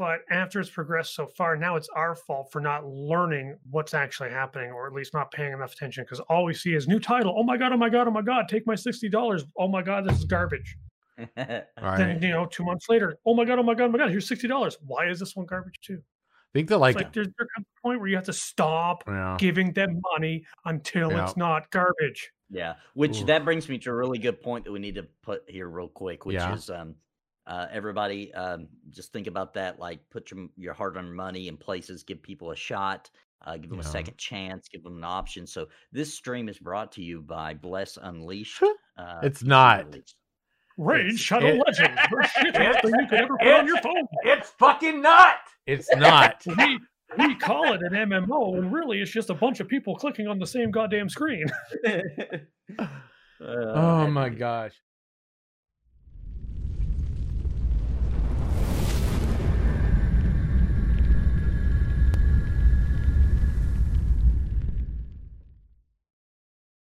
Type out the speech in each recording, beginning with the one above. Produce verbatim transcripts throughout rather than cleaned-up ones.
but after it's progressed so far, now it's our fault for not learning what's actually happening, or at least not paying enough attention, because all we see is new title. Oh my God, oh my God, oh my God, take my sixty dollars. Oh my God, this is garbage. Right. Then, you know, two months later, oh my God, oh my God, oh my God, here's sixty dollars. Why is this one garbage too? I think that like, like there's a point where you have to stop yeah. giving them money until yeah. it's not garbage. Yeah, which Ooh. That brings me to a really good point that we need to put here real quick, which yeah. is um, uh, everybody um, just think about that. Like, put your your hard-earned money in places, give people a shot, uh, give them yeah. a second chance, give them an option. So this stream is brought to you by Bless Unleashed. Uh, it's not. Unleashed. Raid Shadow it, Legends. It, it, you could ever put on your phone. It's fucking not. It's not. we, we call it an M M O, and really it's just a bunch of people clicking on the same goddamn screen. uh, oh my gosh.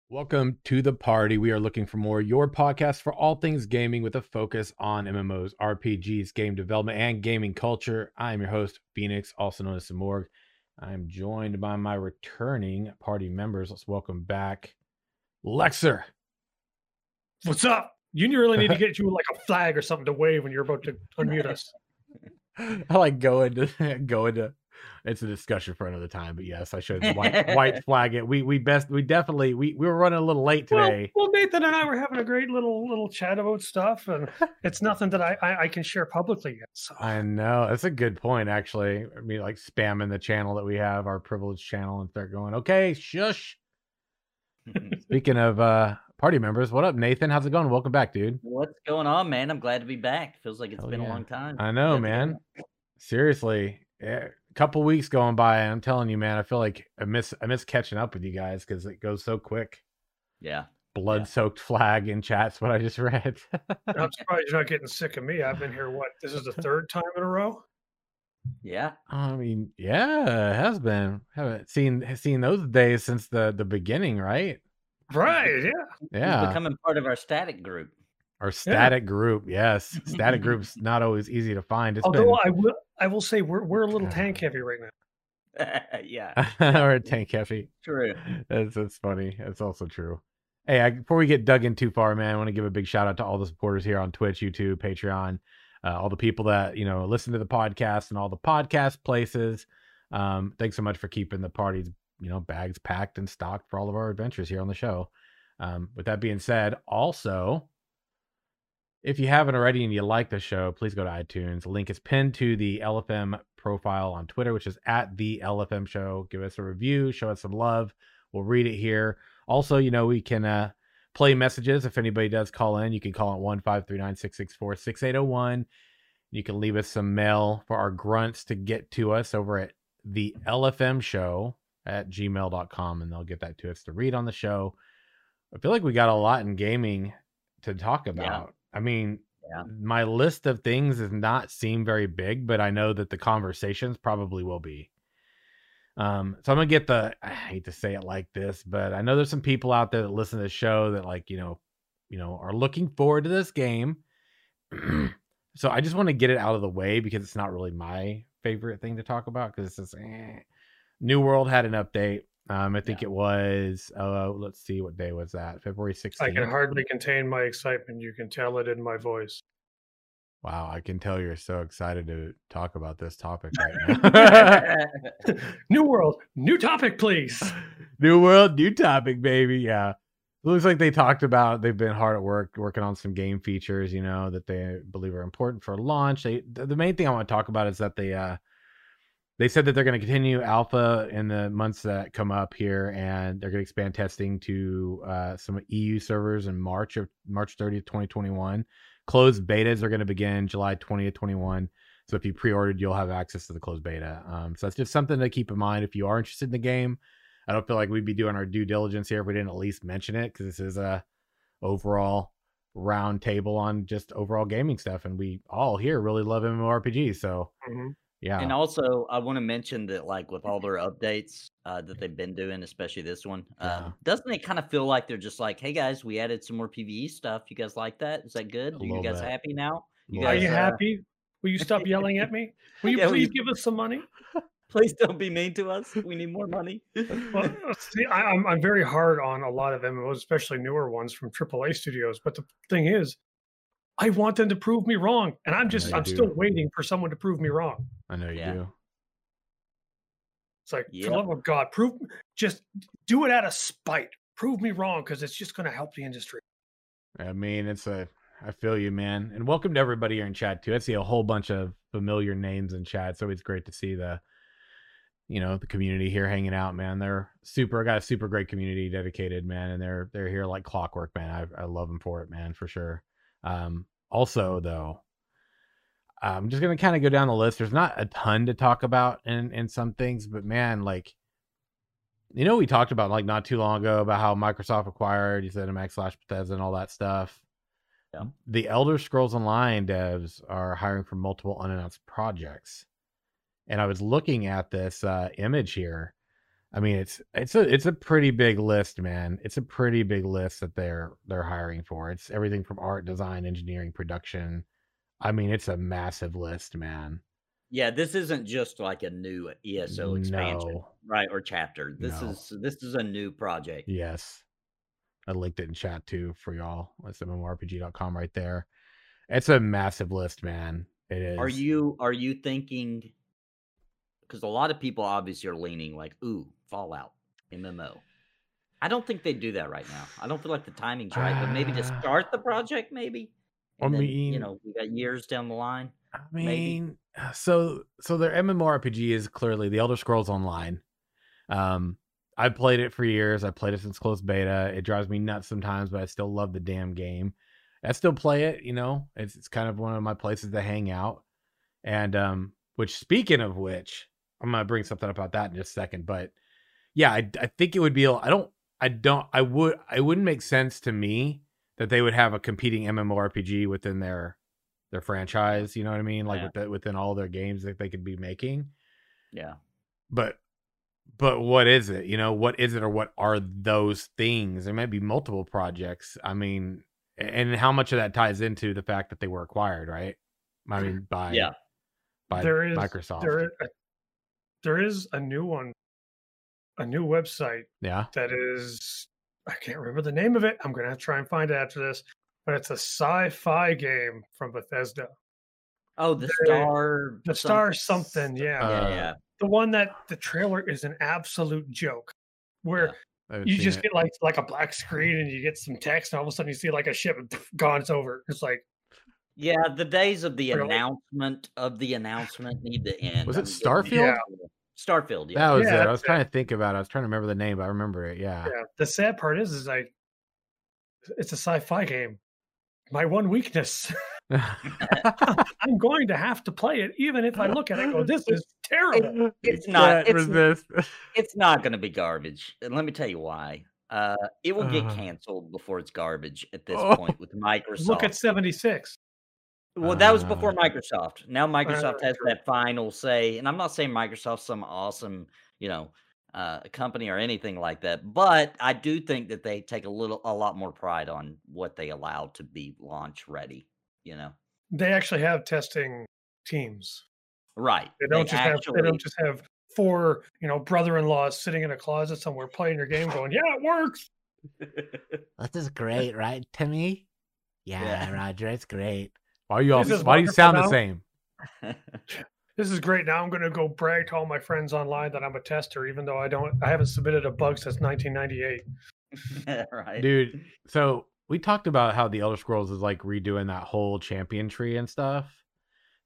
Welcome to the party. We are looking for more, your podcast for all things gaming with a focus on M M Os, R P Gs, game development, and gaming culture. I am your host, Phoenix, also known as Samorg. I'm joined by my returning party members. Let's welcome back Lexer. What's up? You really need to get you like a flag or something to wave when you're about to unmute us. I like going to go into it's a discussion for another time, but yes, I should white, white flag it. We we best we definitely we, we were running a little late today. Well, well, Nathan and I were having a great little little chat about stuff, and it's nothing that I I, I can share publicly yet. So. I know that's a good point, actually. I mean, like spamming the channel that we have, our privileged channel, and start going, okay, shush. Speaking of uh, party members, what up, Nathan? How's it going? Welcome back, dude. What's going on, man? I'm glad to be back. Feels like it's Hell been yeah. a long time. I know, man. Seriously. Yeah, a couple weeks going by, and I'm telling you, man, I feel like I miss I miss catching up with you guys because it goes so quick. Yeah, blood-soaked yeah. flag in chat's what I just read. I'm surprised you're not getting sick of me. I've been here. What, this is the third time in a row? Yeah, I mean, yeah, it has been. Haven't seen seen those days since the the beginning, right? Right. Yeah. Yeah. He's becoming part of our static group. Our static yeah. group, yes. Static group's not always easy to find. It's Although been... I will, I will say we're we're a little tank heavy right now. yeah, we're tank heavy. True. That's that's funny. That's also true. Hey, I, before we get dug in too far, man, I want to give a big shout out to all the supporters here on Twitch, YouTube, Patreon, uh, all the people that you know listen to the podcast and all the podcast places. Um, thanks so much for keeping the parties, you know, bags packed and stocked for all of our adventures here on the show. Um, with that being said, also. If you haven't already and you like the show, please go to iTunes. The link is pinned to the L F M profile on Twitter, which is at the L F M show. Give us a review, show us some love. We'll read it here. Also, you know, we can uh, play messages. If anybody does call in, you can call it one five three nine, six six four, six eight zero one. You can leave us some mail for our grunts to get to us over at the L F M show at gmail dot com, and they'll get that to us to read on the show. I feel like we got a lot in gaming to talk about. Yeah. I mean, yeah. my list of things does not seem very big, but I know that the conversations probably will be. Um, so I'm going to get the, I hate to say it like this, but I know there's some people out there that listen to the show that like, you know, you know, are looking forward to this game. So I just want to get it out of the way because it's not really my favorite thing to talk about. Cause it's just, eh. New World had an update. Um, I think yeah. it was, uh, let's see, what day was that? February sixteenth. I can hardly contain my excitement. You can tell it in my voice. Wow, I can tell you're so excited to talk about this topic right now. New World, new topic, please. New World, new topic, baby. Yeah. It looks like they talked about they've been hard at work, working on some game features, you know, that they believe are important for launch. They, the main thing I want to talk about is that they, uh, They said that they're going to continue alpha in the months that come up here, and they're going to expand testing to uh, some E U servers in March of March thirtieth, twenty twenty-one. Closed betas are going to begin July twentieth, twenty-one. So if you pre-ordered, you'll have access to the closed beta. Um, so that's just something to keep in mind if you are interested in the game. I don't feel like we'd be doing our due diligence here if we didn't at least mention it, because this is a overall round table on just overall gaming stuff, and we all here really love MMORPGs. So. Mm-hmm. Yeah. And also, I want to mention that, like, with all their updates uh, that they've been doing, especially this one, uh, yeah. doesn't it kind of feel like they're just like, hey, guys, we added some more PvE stuff. You guys like that? Is that good? Are you guys bit. happy now? You guys, Are you uh, happy? Will you stop yelling at me? Will you yeah, please we... give us some money? Please don't be mean to us. We need more money. Well, see, I, I'm, I'm very hard on a lot of M M Os, especially newer ones from triple A studios. But the thing is, I want them to prove me wrong. And I'm just, I'm do. still waiting for someone to prove me wrong. I know you yeah. do. It's like, yep. for the love of God, prove, just do it out of spite. Prove me wrong, because it's just going to help the industry. I mean, it's a, I feel you, man. And welcome to everybody here in chat, too. I see a whole bunch of familiar names in chat. It's always great to see the, you know, the community here hanging out, man. They're super, I got a super great community dedicated, man. And they're, they're here like clockwork, man. I, I love them for it, man, for sure. Um, also, though, I'm just going to kind of go down the list. There's not a ton to talk about in, in some things, but man, like, you know, we talked about like not too long ago about how Microsoft acquired, you said M X slash Bethesda and all that stuff. Yeah. The Elder Scrolls Online devs are hiring for multiple unannounced projects. And I was looking at this uh, image here. I mean, it's, it's a, it's a pretty big list, man. It's a pretty big list that they're, they're hiring for. It's everything from art, design, engineering, production. I mean, it's a massive list, man. Yeah, this isn't just like a new E S O expansion, no. right? Or chapter. This no. is this is a new project. Yes. I linked it in chat too for y'all. That's M M O R P G dot com right there. It's a massive list, man. It is. Are you are you thinking, because a lot of people obviously are leaning like, ooh, Fallout, M M O. I don't think they do that right now. I don't feel like the timing's right, uh... but maybe to start the project, maybe. And I then, mean, you know, we got years down the line. I mean, maybe. so so their MMORPG is clearly The Elder Scrolls Online. Um, I played it for years. I played it since closed beta. It drives me nuts sometimes, but I still love the damn game. I still play it. You know, it's it's kind of one of my places to hang out. And um, which speaking of which, I'm gonna bring something about that in just a second. But yeah, I I think it would be. I don't. I don't. I would. It wouldn't make sense to me that they would have a competing MMORPG within their their franchise, you know what I mean? Like yeah. with the, within all their games that they could be making. Yeah. But but what is it? You know, what is it or what are those things? There might be multiple projects. I mean, and how much of that ties into the fact that they were acquired, right? I mean, by, yeah. by there is, Microsoft. There is, a, there is a new one, a new website yeah. that is... I can't remember the name of it. I'm going to have to try and find it after this, but it's a sci-fi game from Bethesda. Oh, the they, Star... The something. Star something, yeah. Uh, yeah. The one that the trailer is an absolute joke, where yeah, you just it. get like like a black screen and you get some text and all of a sudden you see like a ship and pff, gone, it's over. It's like... Yeah, the days of the really? announcement of the announcement need to end. Was it Starfield? Yeah. Starfield, yeah. That was yeah, it. I was trying it. to think about it. I was trying to remember the name, but I remember it, yeah. yeah. The sad part is, is like, it's a sci-fi game. My one weakness. I'm going to have to play it, even if I look at it and go, this is terrible. It, it's not. It's, resist. It's not going to be garbage. And let me tell you why. Uh, it will get canceled before it's garbage at this oh. point with Microsoft. Look at seventy-six. Well, that was before Microsoft. Now Microsoft has that final say, and I'm not saying Microsoft's some awesome, you know, uh, company or anything like that, but I do think that they take a little, a lot more pride on what they allow to be launch ready. You know, they actually have testing teams, right? They don't they just actually... have, they don't just have four, you know, brother-in-laws sitting in a closet somewhere playing their game, going, "Yeah, it works." This is great, right, Timmy? Yeah, yeah. Roger, it's great. Why, you all, why do you sound now? the same? This is great. Now I'm going to go brag to all my friends online that I'm a tester, even though I don't. I haven't submitted a bug since nineteen ninety-eight. Right. Dude, so we talked about how The Elder Scrolls is like redoing that whole champion tree and stuff.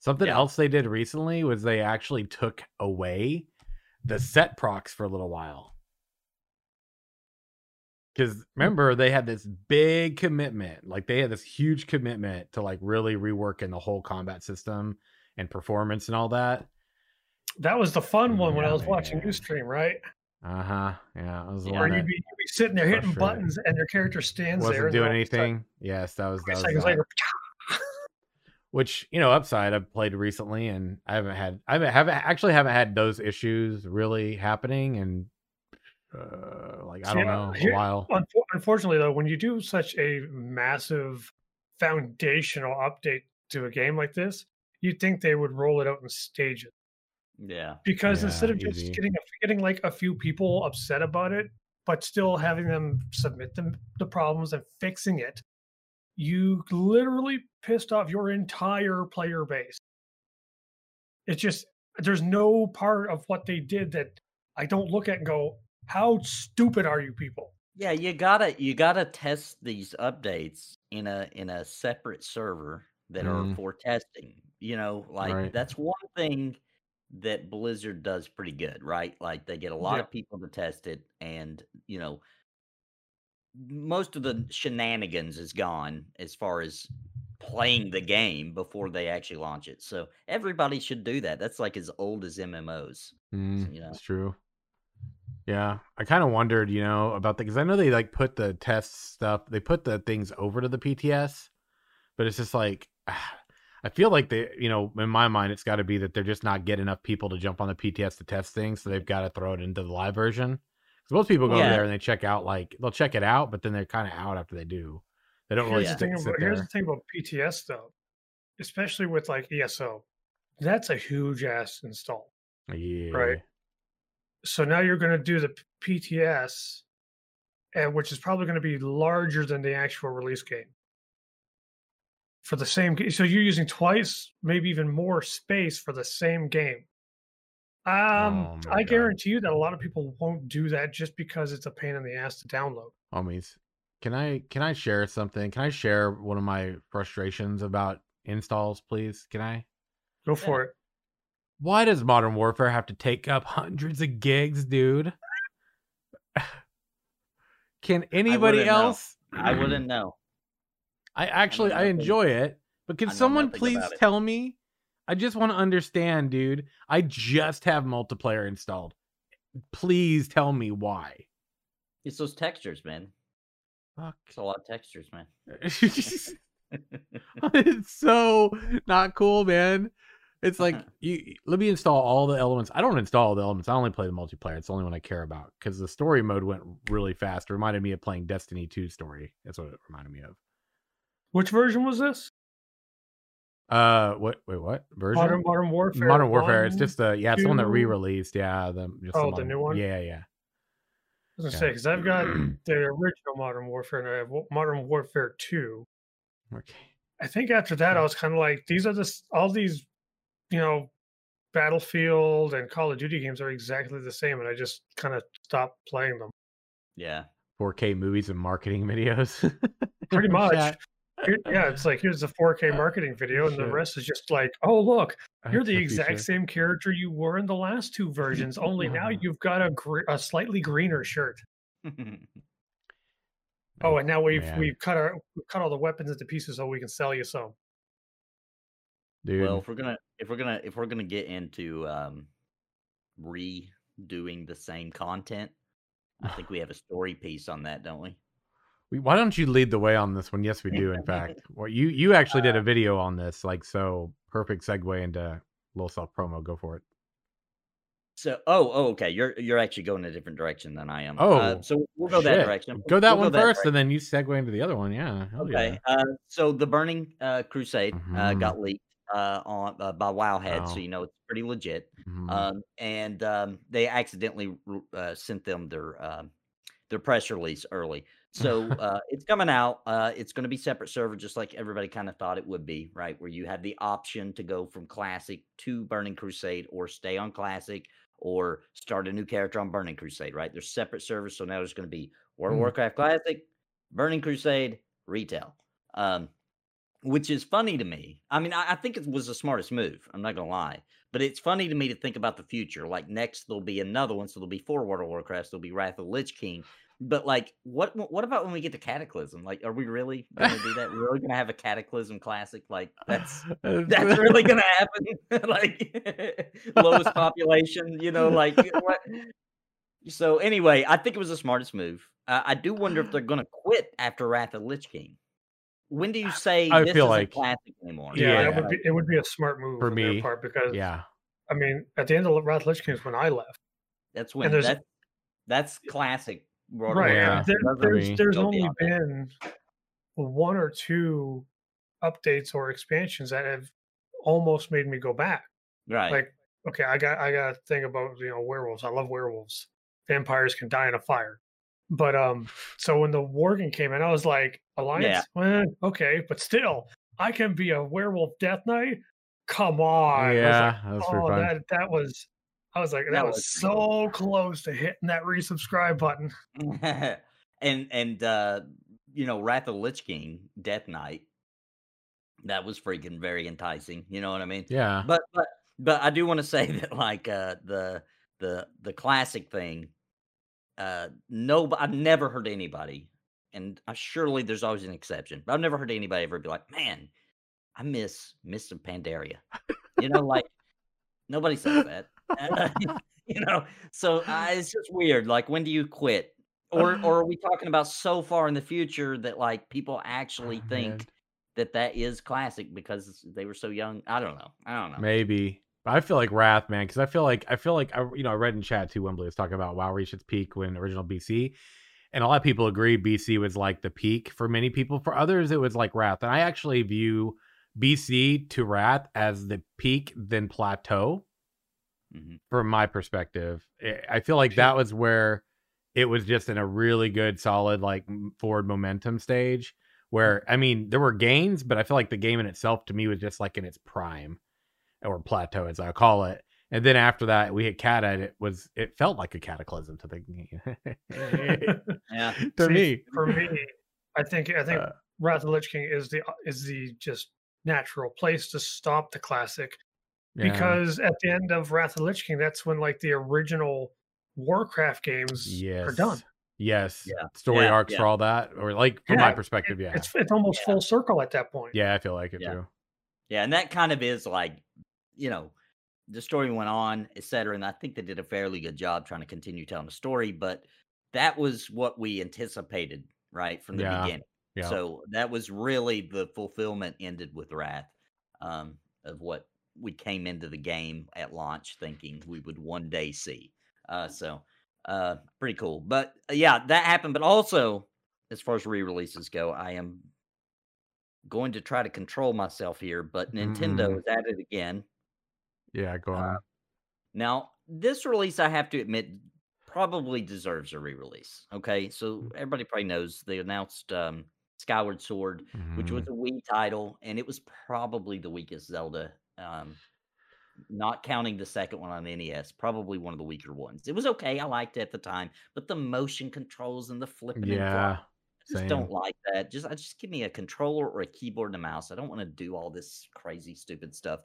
Something yeah. else they did recently was they actually took away the set procs for a little while. Because remember, they had this big commitment, like they had this huge commitment to like really reworking the whole combat system and performance and all that. That was the fun one yeah, when I was man. watching Ustream, right? Uh huh. Yeah. It was yeah. Where you'd be, you'd be sitting there hitting buttons and your character stands Wasn't there. Wasn't doing anything. Time. Yes, that was. That was seconds that. Later. Which, you know, upside, I've played recently and I haven't had, I haven't, haven't actually haven't had those issues really happening and. Uh, like I don't yeah, know, a here, while. Unfortunately, though, when you do such a massive foundational update to a game like this, you'd think they would roll it out in stages. Yeah. Because yeah, instead of easy. just getting getting like a few people upset about it, but still having them submit them the problems and fixing it, you literally pissed off your entire player base. It's just, there's no part of what they did that I don't look at and go, how stupid are you people? Yeah, you gotta you gotta test these updates in a in a separate server that mm. are for testing. You know, like right. that's one thing that Blizzard does pretty good, right? Like they get a lot yeah. of people to test it, and you know, most of the shenanigans is gone as far as playing the game before they actually launch it. So everybody should do that. That's like as old as M M Os. Mm, so, you know. That's true. Yeah, I kind of wondered, you know, about that, because I know they like put the test stuff, they put the things over to the P T S, but it's just like, I feel like they, you know, in my mind, it's got to be that they're just not getting enough people to jump on the P T S to test things, so they've got to throw it into the live version. Because most people go yeah. over there and they check out, like, they'll check it out, but then they're kind of out after they do. They don't really yeah. stick about, sit there. Here's the thing about P T S, though, especially with, like, E S O. That's a huge-ass install, yeah. right? So now you're going to do the P T S, and which is probably going to be larger than the actual release game. For the same game. So you're using twice, maybe even more space for the same game. Um, oh I God. guarantee you that a lot of people won't do that just because it's a pain in the ass to download. Homies, can I can I share something? Can I share one of my frustrations about installs, please? Can I? Go for yeah. it. Why does Modern Warfare have to take up hundreds of gigs, dude? Can anybody I else? Know. I wouldn't know. I actually, I, I enjoy it, but can someone please tell me? I just want to understand, dude. I just have multiplayer installed. Please tell me why. It's those textures, man. Fuck. It's a lot of textures, man. It's so not cool, man. It's like, you, let me install all the elements. I don't install all the elements. I only play the multiplayer. It's the only one I care about because the story mode went really fast. It reminded me of playing Destiny two story. That's what it reminded me of. Which version was this? Uh, what? Wait, what version? Modern, Modern Warfare. Modern Warfare. One, it's just the yeah, it's two. the one that re-released. Yeah, the just oh the, modern, the new one. Yeah, yeah. I was gonna yeah. say because I've got the original Modern Warfare and I have Modern Warfare two. Okay. I think after that, I was kind of like, these are just all these, you know, Battlefield and Call of Duty games are exactly the same, and I just kind of stopped playing them. Yeah. four K movies and marketing videos. Pretty much. Chat. Yeah, it's like, here's the four K marketing video, and the rest is just like, oh, look, you're the exact same character you were in the last two versions, only now you've got a, gr- a slightly greener shirt. Oh, and now we've Man. we've cut our we've cut all the weapons into pieces so we can sell you some. Dude. Well, if we're gonna if we're gonna if we're gonna get into um, redoing the same content, I think we have a story piece on that, don't we? Why don't you lead the way on this one? Yes, we do. In fact, well, you you actually did a video on this, like, so perfect segue into Lil Self promo. Go for it. So, oh, oh, okay, you're you're actually going a different direction than I am. Oh, uh, so we'll go shit. that direction. Go that we'll one go that first, direction. and then you segue into the other one. Yeah. Hell okay. Yeah. Uh, so the Burning uh, Crusade mm-hmm. uh, got leaked uh, on uh, by Wowhead, oh. so you know it's pretty legit. Mm-hmm. Um, and um, they accidentally uh, sent them their uh, their press release early. So uh, it's coming out. Uh, it's going to be separate server, just like everybody kind of thought it would be, right? Where you have the option to go from Classic to Burning Crusade, or stay on Classic, or start a new character on Burning Crusade, right? There's separate servers, so now there's going to be World of mm. Warcraft Classic, Burning Crusade, Retail, um, which is funny to me. I mean, I, I think it was the smartest move. I'm not going to lie. But it's funny to me to think about the future. Like, next, there'll be another one, so there'll be four World of Warcrafts. There'll be Wrath of the Lich King. But, like, what what about when we get to Cataclysm? Like, are we really going to do that? We're really going to have a Cataclysm Classic? Like, that's that's really going to happen? Like, lowest population, you know, like, what? So, anyway, I think it was the smartest move. Uh, I do wonder if they're going to quit after Wrath of the Lich King. When do you say I this feel isn't like, Classic anymore? Yeah, yeah. It, would be, it would be a smart move for on me. Their part because, yeah. I mean, at the end of Wrath of the Lich King is when I left. That's when. That, that's Classic. World right. Yeah. There, there's there's It'll only be been one or two updates or expansions that have almost made me go back. Right. Like, okay, I got I got a thing about, you know, werewolves. I love werewolves. Vampires can die in a fire. But um, so when the war game came in, I was like, Alliance? Yeah. Eh, okay, but still, I can be a werewolf Death Knight? Come on. Yeah, I was like, that was oh, pretty fun. That, that was, I was like, that, that was, was so cool. close to hitting that resubscribe button. and, and uh, you know, Wrath of the Lich King, Death Knight, that was freaking very enticing. You know what I mean? Yeah. But, but, but I do want to say that, like, uh, the, the, the classic thing, uh, no, I've never heard anybody, and I, surely there's always an exception, but I've never heard anybody ever be like, man, I miss miss some Pandaria, you know, like nobody says that, uh, you know. So uh, it's just weird. Like, when do you quit, or or are we talking about so far in the future that like people actually oh, think man. that that is classic because they were so young? I don't know. I don't know. Maybe. I feel like Wrath, man, because I feel like I feel like I, you know, I read in chat too. Wembley was talking about WoW reached its peak when original B C. And a lot of people agree B C was like the peak for many people. For others, it was like Wrath. And I actually view B C to Wrath as the peak, then plateau. Mm-hmm. From my perspective, I feel like that was where it was just in a really good, solid, like forward momentum stage. Where, I mean, there were gains, but I feel like the game in itself to me was just like in its prime, or plateau as I call it. And then after that, we hit Cata, and it was it felt like a cataclysm to the yeah. to See, me. For me, I think I think uh, Wrath of the Lich King is the is the just natural place to stop the classic, yeah. because at the end of Wrath of the Lich King, that's when like the original Warcraft games yes. are done. Yes, yeah. story yeah. arcs yeah. for all that, or like from yeah. my perspective, it, yeah, it's it's almost yeah. full circle at that point. Yeah, I feel like it yeah. too. Yeah, and that kind of is like, you know, the story went on, et cetera. And I think they did a fairly good job trying to continue telling the story, but that was what we anticipated, right, from the yeah, beginning. Yeah. So that was really the fulfillment ended with Wrath, um, of what we came into the game at launch thinking we would one day see. Uh, so uh, pretty cool. But uh, yeah, that happened. But also, as far as re-releases go, I am going to try to control myself here, but Nintendo mm. is at it again. Yeah, go on. Uh, now, this release, I have to admit, probably deserves a re-release. Okay, so everybody probably knows they announced um, Skyward Sword, mm-hmm. which was a Wii title, and it was probably the weakest Zelda, um, not counting the second one on N E S, probably one of the weaker ones. It was okay, I liked it at the time, but the motion controls and the flipping yeah, and fly, I just don't like that. Just, just give me a controller or a keyboard and a mouse. I don't want to do all this crazy, stupid stuff.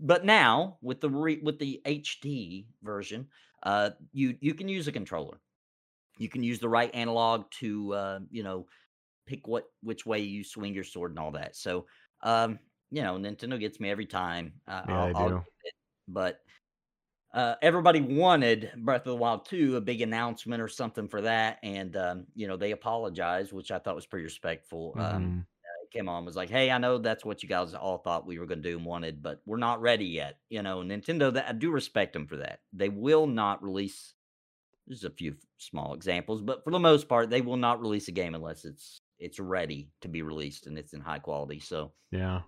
But now with the re, with the H D version, uh, you you can use a controller. You can use the right analog to uh, you know, pick what which way you swing your sword and all that. So um, you know, Nintendo gets me every time. Uh, yeah, I'll, I'll get it. But uh, everybody wanted Breath of the Wild two, a big announcement or something for that, and um, you know, they apologized, which I thought was pretty respectful. Mm-hmm. Um, came on was like, hey, I know that's what you guys all thought we were going to do and wanted, but we're not ready yet. You know, Nintendo, that I do respect them for that. They will not release, there's a few small examples, but for the most part, they will not release a game unless it's it's ready to be released and it's in high quality. So yeah,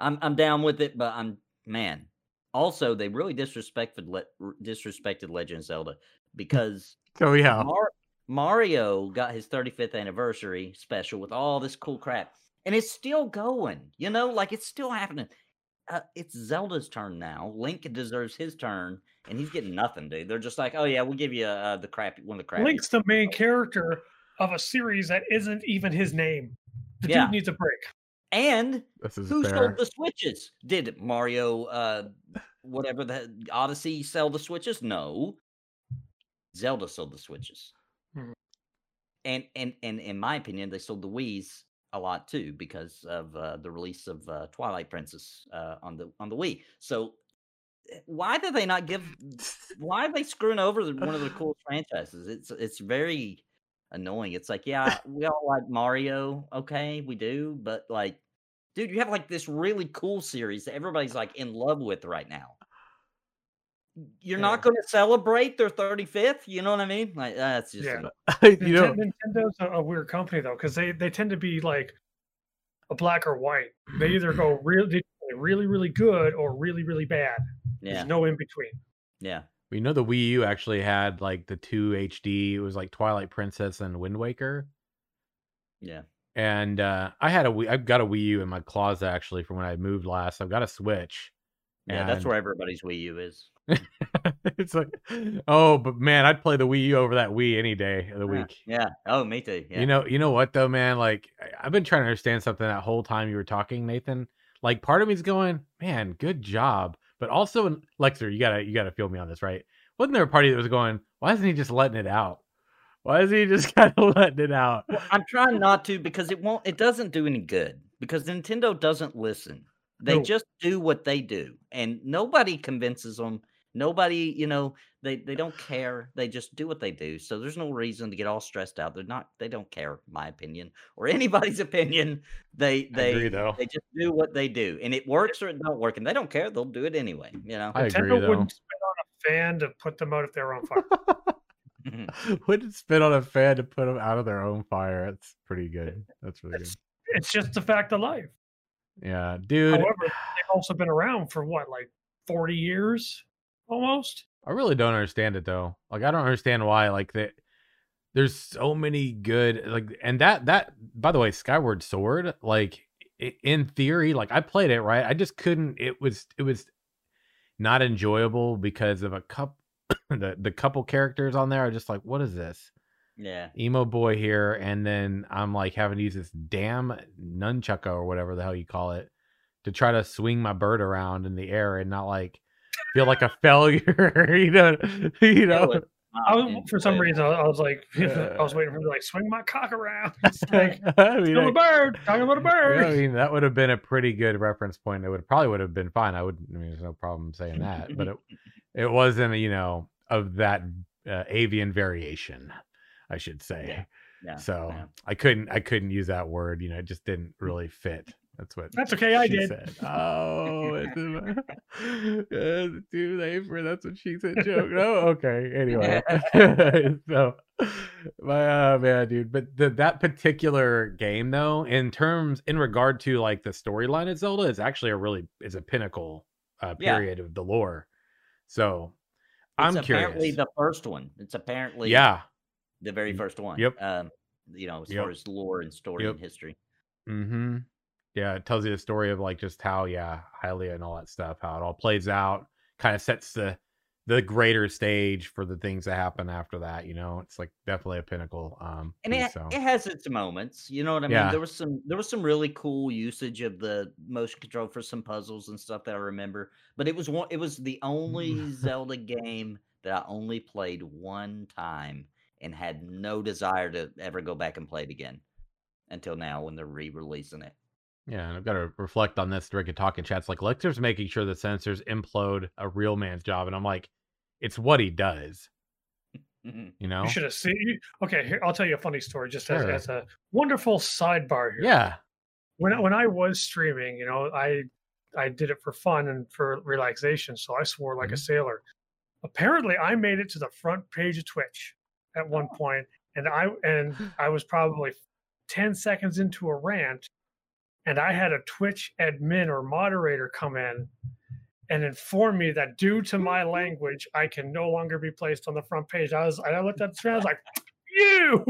I'm I'm down with it, but I'm, man. Also, they really disrespected le- disrespected Legend of Zelda because oh yeah, Mar- Mario got his thirty-fifth anniversary special with all this cool crap. And it's still going, you know, like it's still happening. Uh, it's Zelda's turn now. Link deserves his turn, and he's getting nothing, dude. They're just like, oh yeah, we'll give you uh, the crappy one of the crappy. Link's the main character of a series that isn't even his name. The yeah. dude needs a break. And who sold the Switches? Did Mario, uh, whatever the Odyssey, sell the Switches? No, Zelda sold the Switches. Mm-hmm. And and and in my opinion, they sold the Wii's a lot too, because of uh, the release of uh, Twilight Princess uh, on the on the Wii. So why do they not give? Why are they screwing over one of the coolest franchises? It's it's very annoying. It's like, yeah, we all like Mario, okay, we do, but like, dude, you have like this really cool series that everybody's like in love with right now. You're yeah. not going to celebrate their thirty-fifth, you know what I mean? Like, that's just yeah. you know, Nintendo's a weird company though, because they, they tend to be like a black or white. They either go really really, really good or really, really bad. Yeah. There's no in between. Yeah. We know the Wii U actually had like the two H D. It was like Twilight Princess and Wind Waker. Yeah. And uh, I had a, I've got a Wii U in my closet actually from when I moved last. I've got a Switch. Yeah, and... that's where everybody's Wii U is. It's like, oh, but man, I'd play the Wii U over that Wii any day of the yeah. week. Yeah. Oh, me too. Yeah. You know, you know what though, man? Like, I've been trying to understand something that whole time you were talking, Nathan. Like, part of me's going, man, good job. But also, in... Lexer, you gotta, you gotta feel me on this, right? Wasn't there a party that was going, why isn't he just letting it out? Why is he just kind of letting it out? Well, I'm trying not to because it won't. It doesn't do any good because Nintendo doesn't listen. They no. just do what they do, and nobody convinces them. Nobody, you know, they, they don't care. They just do what they do. So there's no reason to get all stressed out. They're not, they don't care, my opinion, or anybody's opinion. They they agree, they just do what they do. And it works or it don't work. And they don't care. They'll do it anyway. You know, I agree, Nintendo wouldn't spit on a fan to put them out of their own fire. Wouldn't spit on a fan to put them out of their own fire. That's pretty good. That's really it's, good. It's just a fact of life. Yeah, dude. However, they've also been around for what, like forty years? Almost. I really don't understand it though. Like, I don't understand why. Like that, there's so many good. Like, and that that by the way, Skyward Sword. Like in theory, like I played it right. I just couldn't. It was it was not enjoyable because of a couple the the couple characters on there are just like, what is this? Yeah, emo boy here, and then I'm like having to use this damn nunchucko or whatever the hell you call it to try to swing my bird around in the air and not like. Feel like a failure, you know. You know, I was, for some reason I was like, yeah. I was waiting for him to like swing my cock around. It's like, I mean, like, a bird, talking about a bird. I mean, that would have been a pretty good reference point. It would probably would have been fine. I would. I mean, there's no problem saying that, but it it wasn't, you know, of that uh, avian variation, I should say. Yeah. Yeah. So yeah. I couldn't, I couldn't use that word. You know, it just didn't really fit. That's what. That's okay. I did. Said. Oh, dude, April, that's what she said. Joke. No, okay. Anyway, so my uh, man, dude. But the, that particular game, though, in terms in regard to like the storyline of Zelda, is actually a really is a pinnacle uh, period yeah. of the lore. So it's I'm apparently curious. The first one. It's apparently yeah, the very first one. Yep. Um, you know, as yep. far as lore and story yep. and history. Mm-hmm. Yeah, it tells you the story of like just how, yeah, Hylia and all that stuff, how it all plays out, kind of sets the the greater stage for the things that happen after that. You know, it's like definitely a pinnacle. Um, and it, so. It has its moments. You know what I yeah. mean? There was some there was some really cool usage of the motion control for some puzzles and stuff that I remember. But it was one. It was the only Zelda game that I only played one time and had no desire to ever go back and play it again until now when they're re-releasing it. Yeah, and I've got to reflect on this. Rick and talking chats like Lexer's making sure the sensors implode a real man's job, and I'm like, it's what he does. You know, you should have seen. Okay, here I'll tell you a funny story. Just sure. as, as a wonderful sidebar here. Yeah, when when I was streaming, you know, I I did it for fun and for relaxation, so I swore like mm-hmm. a sailor. Apparently, I made it to the front page of Twitch at one oh. point, and I and I was probably ten seconds into a rant. And I had a Twitch admin or moderator come in and inform me that due to my language, I can no longer be placed on the front page. I was, I looked at the I was like, you.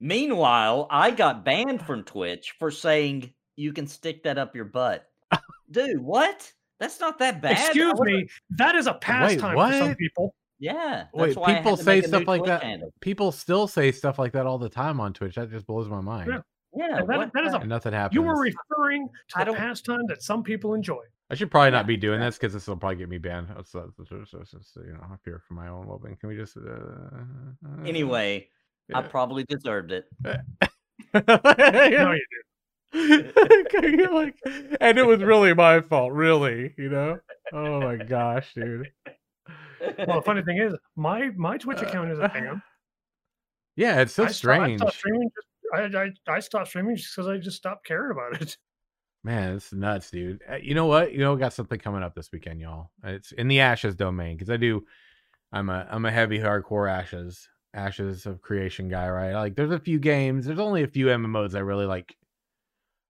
Meanwhile, I got banned from Twitch for saying you can stick that up your butt. Dude, what? That's not that bad. Excuse me. That is a pastime for some people. Yeah. Wait, people say stuff like that. Handle. People still say stuff like that all the time on Twitch. That just blows my mind. Yeah. Yeah, that, that is a, nothing happens. You were referring to the pastime that some people enjoy. I should probably not be doing this because this will probably get me banned. That's, that's, that's, that's, that's, you know, I fear for my own well-being. Can we just? Uh, uh, anyway, yeah. I probably deserved it. No, you did. You're like, and it was really my fault, really. You know? Oh my gosh, dude. Well, the funny thing is, my my Twitch account is a thing. Yeah, it's so I strange. Saw, I saw streaming just I, I I stopped streaming just because I just stopped caring about it. Man, it's nuts, dude. You know what? You know, we got something coming up this weekend, y'all. It's in the Ashes domain because I do. I'm a I'm a heavy hardcore Ashes Ashes of Creation guy, right? Like, there's a few games. There's only a few M M Os I really like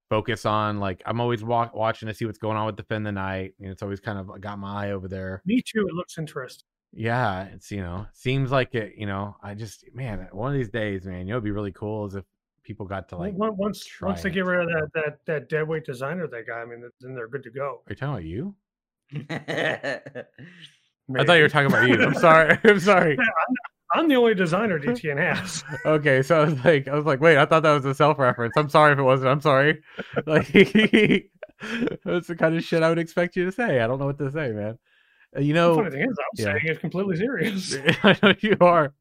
focus on, like, I'm always wa- watching to see what's going on with Defend the Night. You know, it's always kind of got my eye over there. Me too. It looks interesting. Yeah, it's, you know, seems like it, you know, I just, man, one of these days, man, you know, it'd be really cool is if people got to, like, once once they it. get rid of that that that deadweight designer they got, I mean, then they're good to go. Are you talking about you? I thought you were talking about you. I'm sorry. I'm sorry. Yeah, I'm I'm the only designer D T N has. Okay, so I was like, I was like, wait, I thought that was a self-reference. I'm sorry if it wasn't. I'm sorry. Like, that's the kind of shit I would expect you to say. I don't know what to say, man. You know, the funny thing is, I'm yeah. saying it's completely serious. I know you are.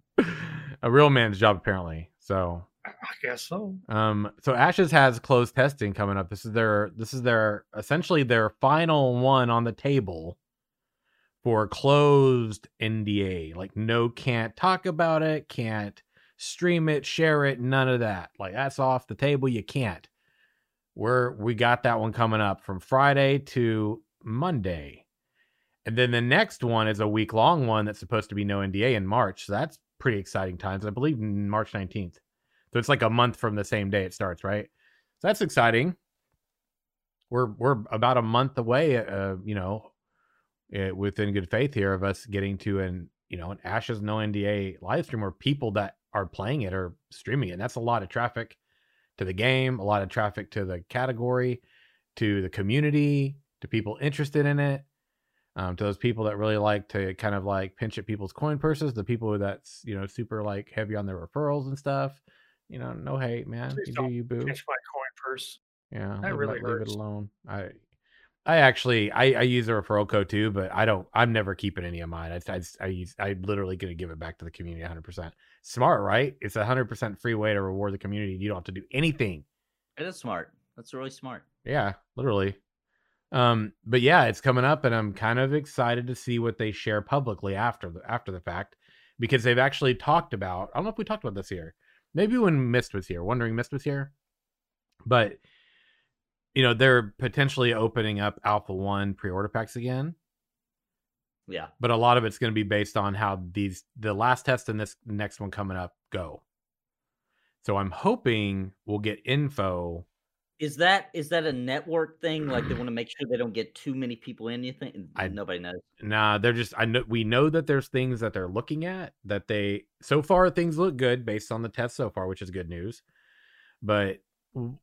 A real man's job, apparently. So I guess so. Um, so Ashes has closed testing coming up. This is their, this is their, essentially their final one on the table. For closed N D A, like no, can't talk about it, can't stream it, share it, none of that. Like that's off the table. You can't. We're we got that one coming up from Friday to Monday, and then the next one is a week long one that's supposed to be no N D A in March. So that's pretty exciting times. I believe March nineteenth. So it's like a month from the same day it starts, right? So that's exciting. We're we're about a month away. Uh, you know. It, within good faith here of us getting to an, you know, an Ashes no N D A live stream where people that are playing it are streaming it. And that's a lot of traffic to the game, a lot of traffic to the category, to the community, to people interested in it, um, to those people that really like to kind of like pinch at people's coin purses, the people that's, you know, super like heavy on their referrals and stuff. You know, no hate, man. Please you don't do you, boo. Pinch my coin purse. Yeah, that really hurts. Leave it alone. I. I actually, I, I use a referral code too, but I don't, I'm never keeping any of mine. I, I, I use, I'm literally going to give it back to the community one hundred percent. Smart, right? It's a one hundred percent free way to reward the community. You don't have to do anything. It is smart. That's really smart. Yeah, literally. Um, but yeah, it's coming up and I'm kind of excited to see what they share publicly after the, after the fact, because they've actually talked about, I don't know if we talked about this here, maybe when Mist was here, Wondering Mist was here, but you know, they're potentially opening up Alpha one pre-order packs again. Yeah. But a lot of it's going to be based on how these, the last test and this next one coming up go. So I'm hoping we'll get info. Is that, is that a network thing? Like they want to make sure they don't get too many people in anything? I, Nobody knows. Nah, they're just, I know, we know that there's things that they're looking at that they, so far things look good based on the test so far, which is good news. But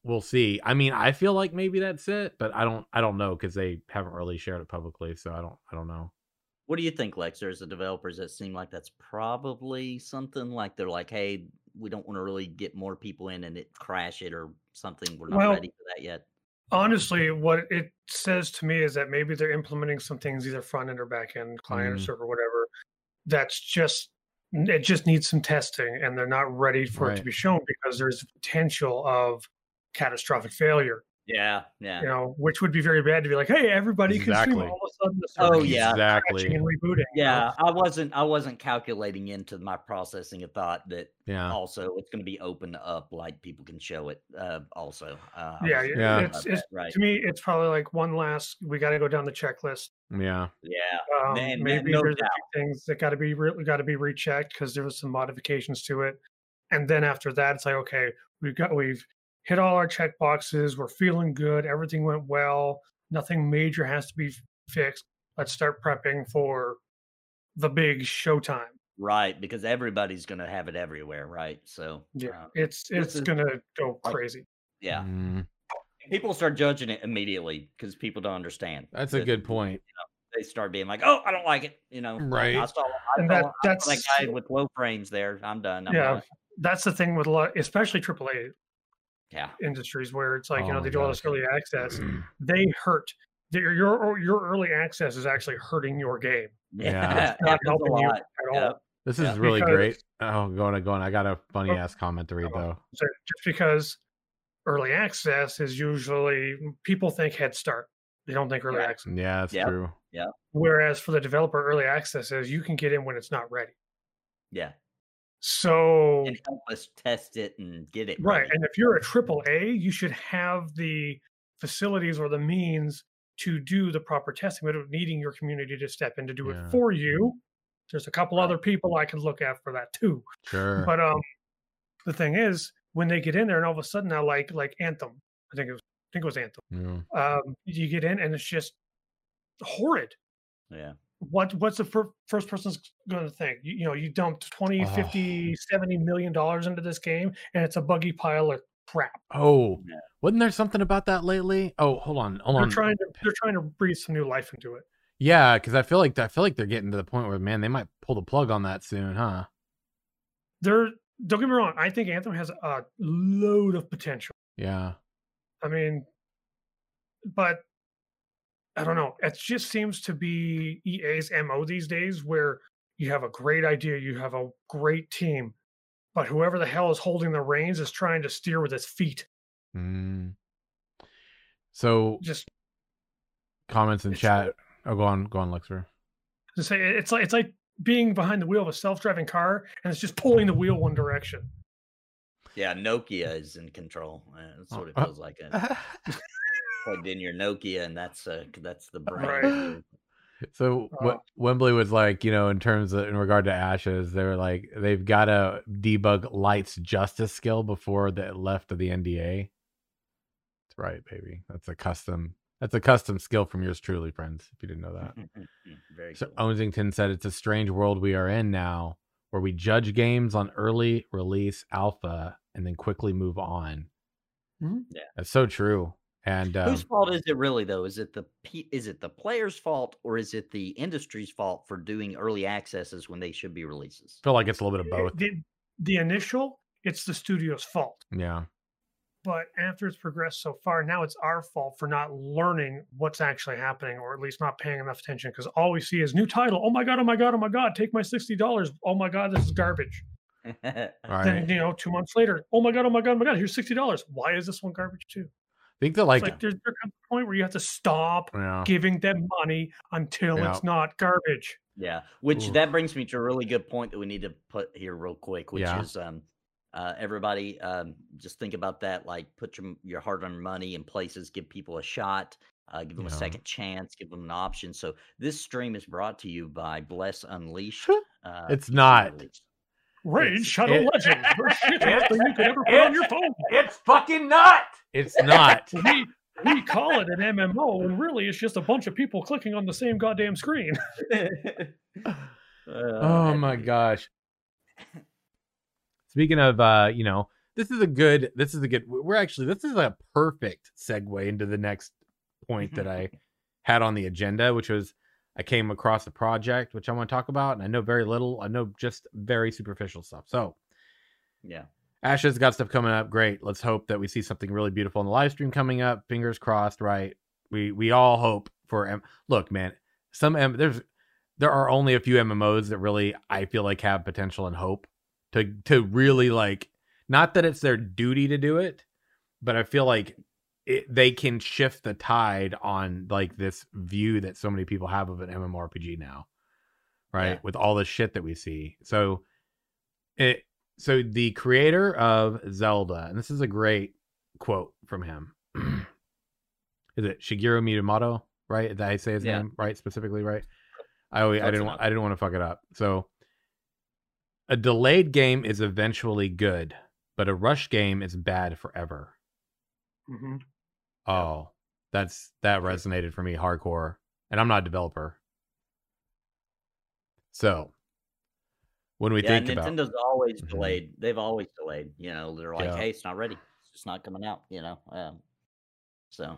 we'll see. I mean, I feel like maybe that's it, but I don't I don't know because they haven't really shared it publicly, so I don't I don't know. What do you think, Lex? There's the developers that seem like that's probably something like they're like, hey, we don't want to really get more people in and it crash it or something. We're not well, ready for that yet. Honestly, what it says to me is that maybe they're implementing some things, either front end or back end, client mm. or server, whatever. That's just it just needs some testing and they're not ready for right. it to be shown because there's the potential of catastrophic failure. Yeah, yeah. You know, which would be very bad to be like, hey, everybody exactly. can stream all of a sudden. Oh yeah, exactly. And rebooting, yeah, you know? I wasn't, I wasn't calculating into my processing of thought that. Yeah. Also, it's going to be open up, like people can show it. Uh, also. Uh, yeah, yeah. It's, it's, that, right. To me, it's probably like one last. We got to go down the checklist. Yeah. Yeah. Um, man, maybe man, no there's doubt. a few things that got to be really got to be rechecked because there was some modifications to it, and then after that, it's like, okay, we've got we've. hit all our check boxes. We're feeling good. Everything went well. Nothing major has to be fixed. Let's start prepping for the big showtime. Right, because everybody's going to have it everywhere, right? So yeah, um, it's it's going to go crazy. Yeah, mm. people start judging it immediately because people don't understand. That's a good point. You know, they start being like, "Oh, I don't like it," you know. Right. I saw, I and saw, that, I saw that guy with low frames there. I'm done. I'm yeah, done. That's the thing with a lot, especially triple A. Yeah. Industries where it's like, oh, you know, they do all this early access, they hurt. Your, your your early access is actually hurting your game. Yeah. It's not helping you at yeah. all. This is yeah. really because, great. Oh, going on, going on. I got a funny oh, ass comment to read oh, though. So just because early access is usually people think head start. They don't think early yeah. access. Yeah, that's yeah. true. Yeah. Whereas for the developer, early access is you can get in when it's not ready. Yeah. So and help us test it and get it right. right. And if you're a triple A, you should have the facilities or the means to do the proper testing without needing your community to step in to do yeah. it for you. There's a couple other people I can look at for that too. Sure. But um, the thing is, when they get in there and all of a sudden, now like like Anthem, I think it was think it was Anthem. Yeah. Um, you get in and it's just horrid. Yeah. What What's the fir first person's going to think? You, you know, you dumped twenty, oh. fifty, seventy million dollars into this game, and it's a buggy pile of crap. Oh, yeah. Wasn't there something about that lately? Oh, hold on, hold they're on. Trying to, they're trying to breathe some new life into it. Yeah, because I feel like I feel like they're getting to the point where, man, they might pull the plug on that soon, huh? They're don't get me wrong. I think Anthem has a load of potential. Yeah. I mean, but I don't know. It just seems to be E A's M O these days, where you have a great idea, you have a great team, but whoever the hell is holding the reins is trying to steer with his feet. Mm. So just comments in chat. Oh, go on, go on, Luxor. To say it's like it's like being behind the wheel of a self-driving car, and it's just pulling the wheel one direction. Yeah, Nokia is in control. That's what it feels like. Plugged in your Nokia, and that's uh, that's the brand. Right. So what Wembley was like, you know, in terms of in regard to Ashes, they were like they've got to debug Light's justice skill before the left of the N D A. That's right, baby. That's a custom. That's a custom skill from yours truly, friends, if you didn't know that. Very so cool. Owensington said, it's a strange world we are in now where we judge games on early release alpha and then quickly move on. Mm-hmm. Yeah. That's so true. And um, whose fault is it really, though? Is it the is it the player's fault, or is it the industry's fault for doing early accesses when they should be releases? I feel like it's a little bit of both. The, the initial, it's the studio's fault. Yeah. But after it's progressed so far, now it's our fault for not learning what's actually happening, or at least not paying enough attention, because all we see is new title. Oh, my God. Oh, my God. Oh, my God. Take my sixty dollars. Oh, my God. This is garbage. Right. Then, you know, two months later. Oh, my God. Oh, my God. Oh, my God. Here's sixty dollars. Why is this one garbage, too? I think that like, like there's there comes a point where you have to stop yeah. giving them money until yeah. it's not garbage. Yeah. Which Ooh. That brings me to a really good point that we need to put here real quick, which yeah. is um. Uh, everybody, um, just think about that. Like, put your your hard-earned money in places. Give people a shot. Uh, give them yeah. a second chance. Give them an option. So this stream is brought to you by Bless Unleashed. Uh, it's not Unleashed. Raid it's, Shadow it, Legends. It's, you could ever put on your phone. It's fucking not. It's not. we we call it an M M O, and really, it's just a bunch of people clicking on the same goddamn screen. uh, oh my gosh. Speaking of, uh, you know, this is a good, this is a good, we're actually, this is a perfect segue into the next point that I had on the agenda, which was I came across a project, which I want to talk about. And I know very little, I know just very superficial stuff. So yeah, Ashes got stuff coming up. Great. Let's hope that we see something really beautiful in the live stream coming up. Fingers crossed, right? We, we all hope for, M look, man, some, M there's, there are only a few M M Os that really, I feel like have potential and hope. To, to really like, not that it's their duty to do it, but I feel like it, they can shift the tide on like this view that so many people have of an MMORPG now, right? Yeah. With all the shit that we see. So it, so the creator of Zelda, and this is a great quote from him. Is it Shigeru Miyamoto, right? Did I say his yeah. name right? Specifically, right? I always, I didn't want, I didn't want to fuck it up. So a delayed game is eventually good, but a rush game is bad forever. Mm-hmm. Oh, that's that resonated for me hardcore, and I'm not a developer. So when we yeah, think Nintendo's about Nintendo's always mm-hmm. delayed, they've always delayed. You know, they're like, yeah. hey, it's not ready, it's just not coming out. You know, um, so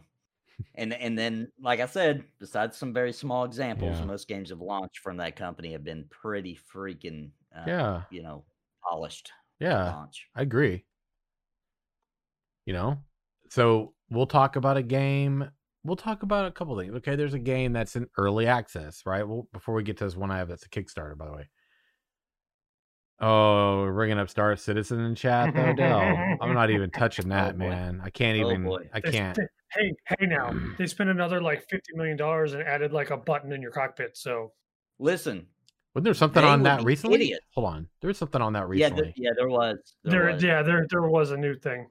and and then, like I said, besides some very small examples, yeah. most games have launched from that company have been pretty freaking. Uh, yeah, you know, polished. Yeah, launch. I agree. You know, so we'll talk about a game. We'll talk about a couple things. Okay, there's a game that's in early access, right? Well, before we get to this one, I have that's a Kickstarter, by the way. Oh, we're bringing up Star Citizen in chat, though. No, I'm not even touching that, oh, man. I can't oh, even. Boy. I can't. Hey, hey, now they spent another like fifty million dollars and added like a button in your cockpit. So, listen. Wasn't there something they on that recently? Idiots. Hold on. There was something on that recently. Yeah, there, yeah, there, was, there, there was. Yeah, there there was a new thing.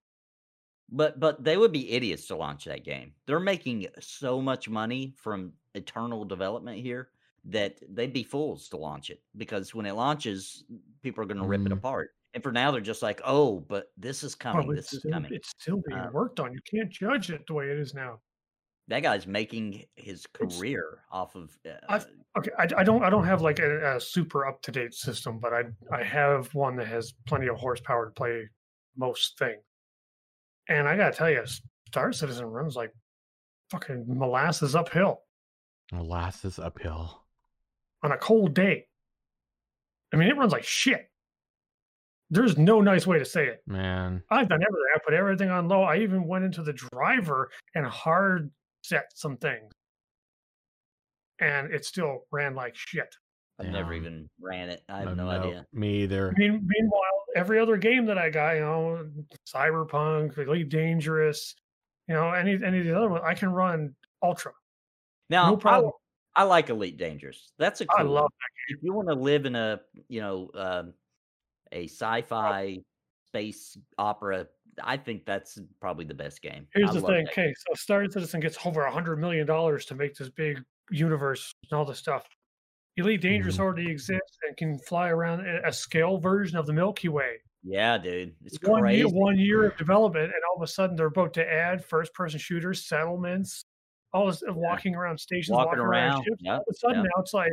But but they would be idiots to launch that game. They're making so much money from eternal development here that they'd be fools to launch it. Because when it launches, people are going to mm. rip it apart. And for now, they're just like, oh, but this is coming. Oh, this is still, coming. It's still being uh, worked on. You can't judge it the way it is now. That guy's making his career it's, off of. Uh, I've, okay, I, I don't. I don't have like a, a super up to date system, but I I have one that has plenty of horsepower to play most things. And I gotta tell you, Star Citizen runs like fucking molasses uphill. Molasses uphill. On a cold day. I mean, it runs like shit. There's no nice way to say it. Man. I've done everything. I put everything on low. I even went into the driver and hard set some things. And it still ran like shit. I've yeah. never even ran it. I have I've no, no idea. Me either. Meanwhile, every other game that I got, you know, Cyberpunk, Elite Dangerous, you know, any any of the other ones, I can run Ultra. Now, no problem. I, I like Elite Dangerous. That's a cool I love one. That game. If you want to live in a, you know, um, a sci-fi space opera, I think that's probably the best game. Here's I the thing. Okay, so Star Citizen gets over one hundred million dollars to make this big universe and all this stuff. Elite Dangerous mm. already exists and can fly around a scale version of the Milky Way. Yeah, dude. It's one crazy. Year, one year of development, and all of a sudden they're about to add first-person shooters, settlements, all this yeah. walking around stations, walking, walking around, around ships. Yep, all of a sudden yep. now it's like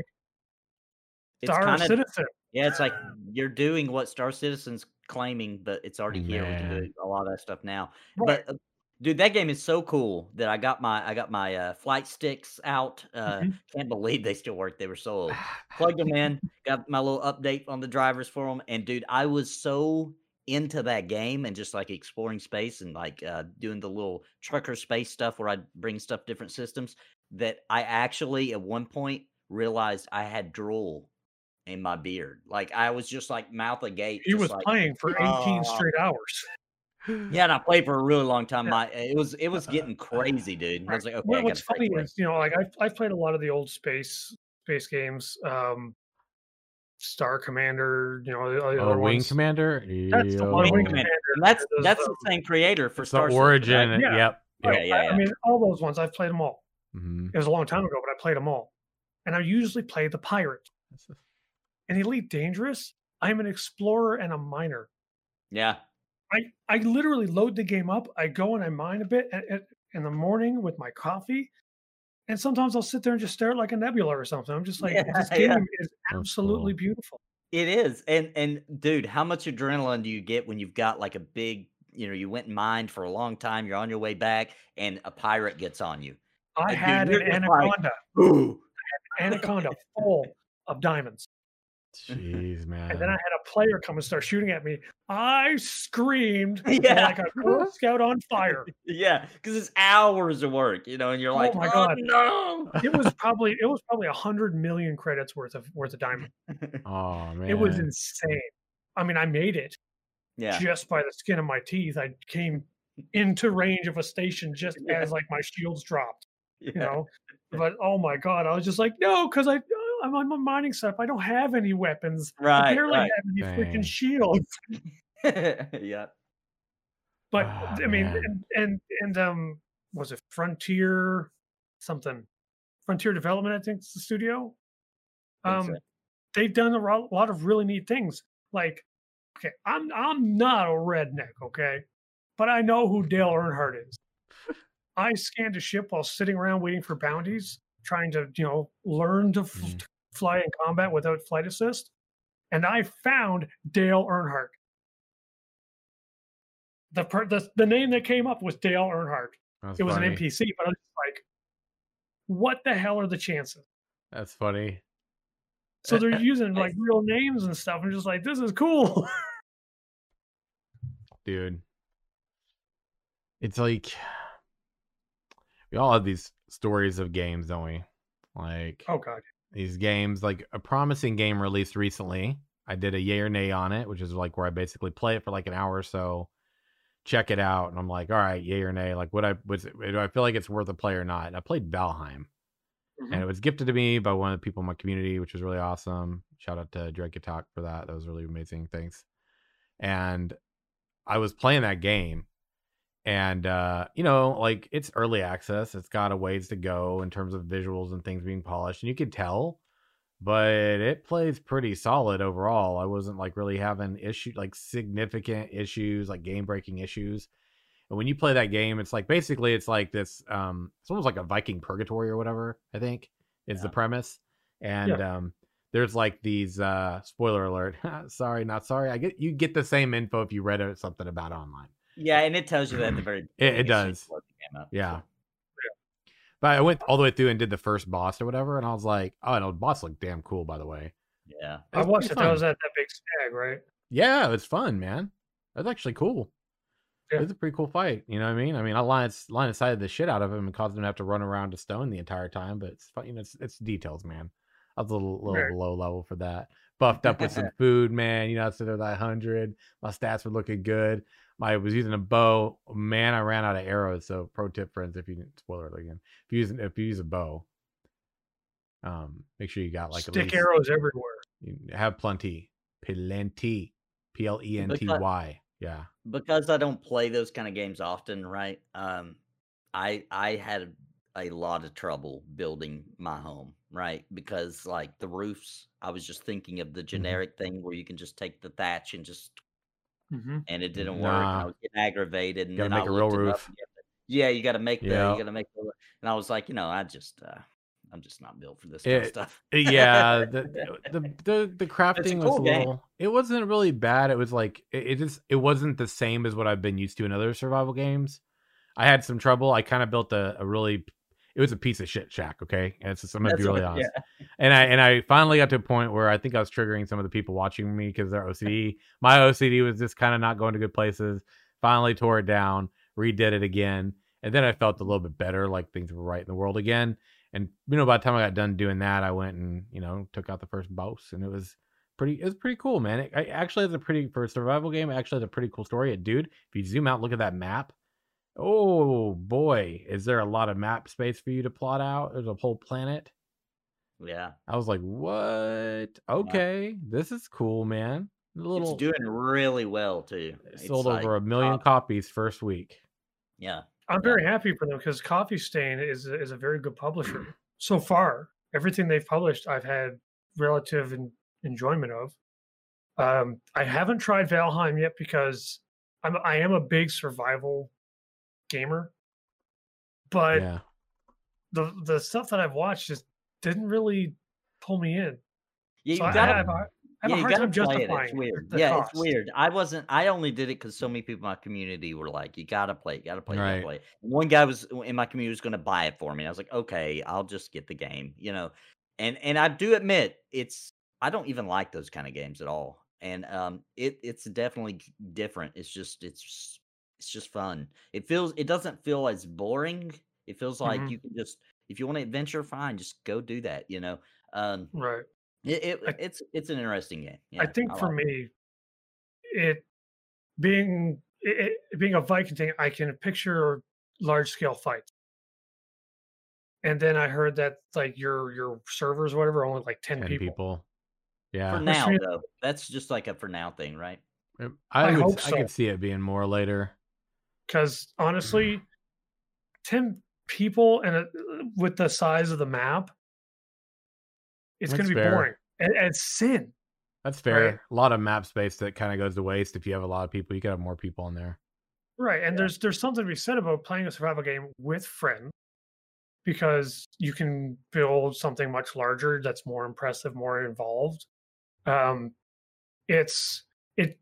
Star it's kinda, Citizen. Yeah, it's like you're doing what Star Citizen's claiming, but it's already here. We can do a lot of that stuff now. Right. But uh, dude, that game is so cool that I got my I got my uh, flight sticks out. Uh, mm-hmm. Can't believe they still work. They were so old. Plugged them in, got my little update on the drivers for them, and dude, I was so into that game and just like exploring space and like uh, doing the little trucker space stuff where I'd bring stuff different systems that I actually at one point realized I had drool in my beard. Like I was just like mouth agape. He was like, playing for eighteen uh, straight hours. Yeah, and I played for a really long time. Yeah. My it was it was getting crazy, dude. I was like, okay. Well, what's funny is, you know, like I've I've played a lot of the old space space games, um, Star Commander, you know, oh, Wing Commander. That's the one, Wing Commander. And that's that's the same creator for Star Origin. Right? Yeah. Yep. Right. Yeah, yeah, yeah. I mean, all those ones I've played them all. Mm-hmm. It was a long time ago, but I played them all, and I usually play the pirate. In Elite Dangerous, I'm an explorer and a miner. Yeah. I, I literally load the game up. I go and I mine a bit at, at, in the morning with my coffee. And sometimes I'll sit there and just stare at like a nebula or something. I'm just like, yeah, this game yeah. is absolutely cool. beautiful. It is. And, and dude, how much adrenaline do you get when you've got like a big, you know, you went and mined for a long time. You're on your way back and a pirate gets on you. I like, had dude, an anaconda. Like, ooh. I had an anaconda full of diamonds. Jeez, man. And then I had a player come and start shooting at me. I screamed yeah. like a Girl Scout on fire. Yeah, because it's hours of work, you know, and you're oh like, my oh, God. no. It was probably it was probably one hundred million credits worth of worth of diamond. Oh, man. It was insane. I mean, I made it yeah. just by the skin of my teeth. I came into range of a station just yeah. as, like, my shields dropped, yeah. you know. But, oh, my God, I was just like, no, because I... I'm on my mining stuff. I don't have any weapons. Right, I barely right. have any Dang. freaking shields. yeah. But oh, I mean, and, and and um, was it Frontier something? Frontier Development, I think, is the studio. Um, so. They've done a lot of really neat things. Like, okay, I'm I'm not a redneck, okay, but I know who Dale Earnhardt is. I scanned a ship while sitting around waiting for bounties, trying to you know learn to. F- mm. fly in combat without flight assist, and I found Dale Earnhardt. The per, the, the name that came up was Dale Earnhardt. That's it was funny. An N P C, but I was like, what the hell are the chances? That's funny. So they're using like real names and stuff. I'm just like, this is cool. Dude. It's like, we all have these stories of games, don't we? Like, oh God. These games, like a promising game released recently. I did a yay or nay on it, which is like where I basically play it for like an hour or so, check it out, and I'm like, all right, yay or nay. Like, what I was, do I feel like it's worth a play or not? And I played Valheim, mm-hmm. and it was gifted to me by one of the people in my community, which was really awesome. Shout out to Drake Talk for that. That was really amazing. Thanks. And I was playing that game, and uh you know, like, it's early access, it's got a ways to go in terms of visuals and things being polished, and you could tell but it plays pretty solid overall. I wasn't like really having issue, like significant issues, like game breaking issues. And when you play that game, it's like, basically it's like this, um, it's almost like a Viking purgatory or whatever, I think is yeah. the premise. And, yeah. um, there's like these, uh, spoiler alert, sorry, not sorry. I get, you get the same info if you read it, something about online. Yeah. And it tells you that at the very, it, it does. Up, yeah. So. But I went all the way through and did the first boss or whatever. And I was like, oh, and the boss looked damn cool, by the way. Yeah. I watched it. I was at that big stag, right? Yeah. It was fun, man. That's actually cool. Yeah. It was a pretty cool fight. You know what I mean? I mean, I line of sighted the shit out of him and caused him to have to run around to stone the entire time. But it's fun. You know, it's, it's details, man. I was a little, little right. low level for that. Buffed up with some food, man. You know, I stood at one hundred. My stats were looking good. I was using a bow, man. I ran out of arrows. So, pro tip, friends, if you didn't spoiler it again, if you use if you use a bow, um, make sure you got like stick at least, arrows everywhere. You have plenty, plenty, P L E N T Y. Yeah. Because I don't play those kind of games often, right? Um, I I had a lot of trouble building my home, right? Because like the roofs, I was just thinking of the generic mm-hmm. thing where you can just take the thatch and just. Mm-hmm. And it didn't work. Nah. I was getting aggravated, and you gotta then make I a real roof. Up, yeah, you got to make the. Yeah. You got to make the. And I was like, you know, I just, uh, I'm just not built for this kind it, of stuff. Yeah, the, the the the crafting cool was a little. It wasn't really bad. It was like it, it just it wasn't the same as what I've been used to in other survival games. I had some trouble. I kind of built a, a really. It was a piece of shit shack. Okay, and it's just, I'm gonna That's be really what, honest. Yeah. And I and I finally got to a point where I think I was triggering some of the people watching me because their O C D, my O C D was just kind of not going to good places. Finally tore it down, redid it again, and then I felt a little bit better, like things were right in the world again. And you know, by the time I got done doing that, I went and you know took out the first boss, and it was pretty. It was pretty cool, man. It, it actually has a pretty for a survival game. It actually has a pretty cool story. It, dude, if you zoom out, look at that map. Oh boy, is there a lot of map space for you to plot out? There's a whole planet. Yeah, I was like, what? Okay, yeah. This is cool, man. A little it's doing really well too. It's sold like over a million top. copies first week. Yeah, I'm yeah. very happy for them because Coffee Stain is is a very good publisher so far. Everything they've published, I've had relative in, enjoyment of. Um, I haven't tried Valheim yet because I'm I am a big survival. gamer, but yeah. the the stuff that I've watched just didn't really pull me in. Yeah, you so gotta, I have, I have yeah, a hard time justifying it. It's weird. Yeah, cost. It's weird. I wasn't. I only did it because so many people in my community were like, "You gotta play. You gotta play. Right. You gotta play." One guy was in my community was going to buy it for me. I was like, "Okay, I'll just get the game," you know. And and I do admit it's. I don't even like those kind of games at all. And um, it it's definitely different. It's just it's. Just, It's just fun. It feels. It doesn't feel as boring. It feels like mm-hmm. you can just, if you want to adventure, fine, just go do that. You know, um, right? It, it I, it's it's an interesting game. Yeah, I think I for like me, it, it being it, it being a Viking thing, I can picture large scale fights. And then I heard that like your your servers, or whatever, only like ten, ten people. people. Yeah. For now though, that's just like a for now thing, right? I I, would, so. I could see it being more later. Because honestly, ten people and a, with the size of the map, it's going to be fair. boring. And, and sin. That's fair. Right? A lot of map space that kind of goes to waste if you have a lot of people. You could have more people in there. Right. And yeah. there's there's something to be said about playing a survival game with friends because you can build something much larger that's more impressive, more involved. Um, it's... It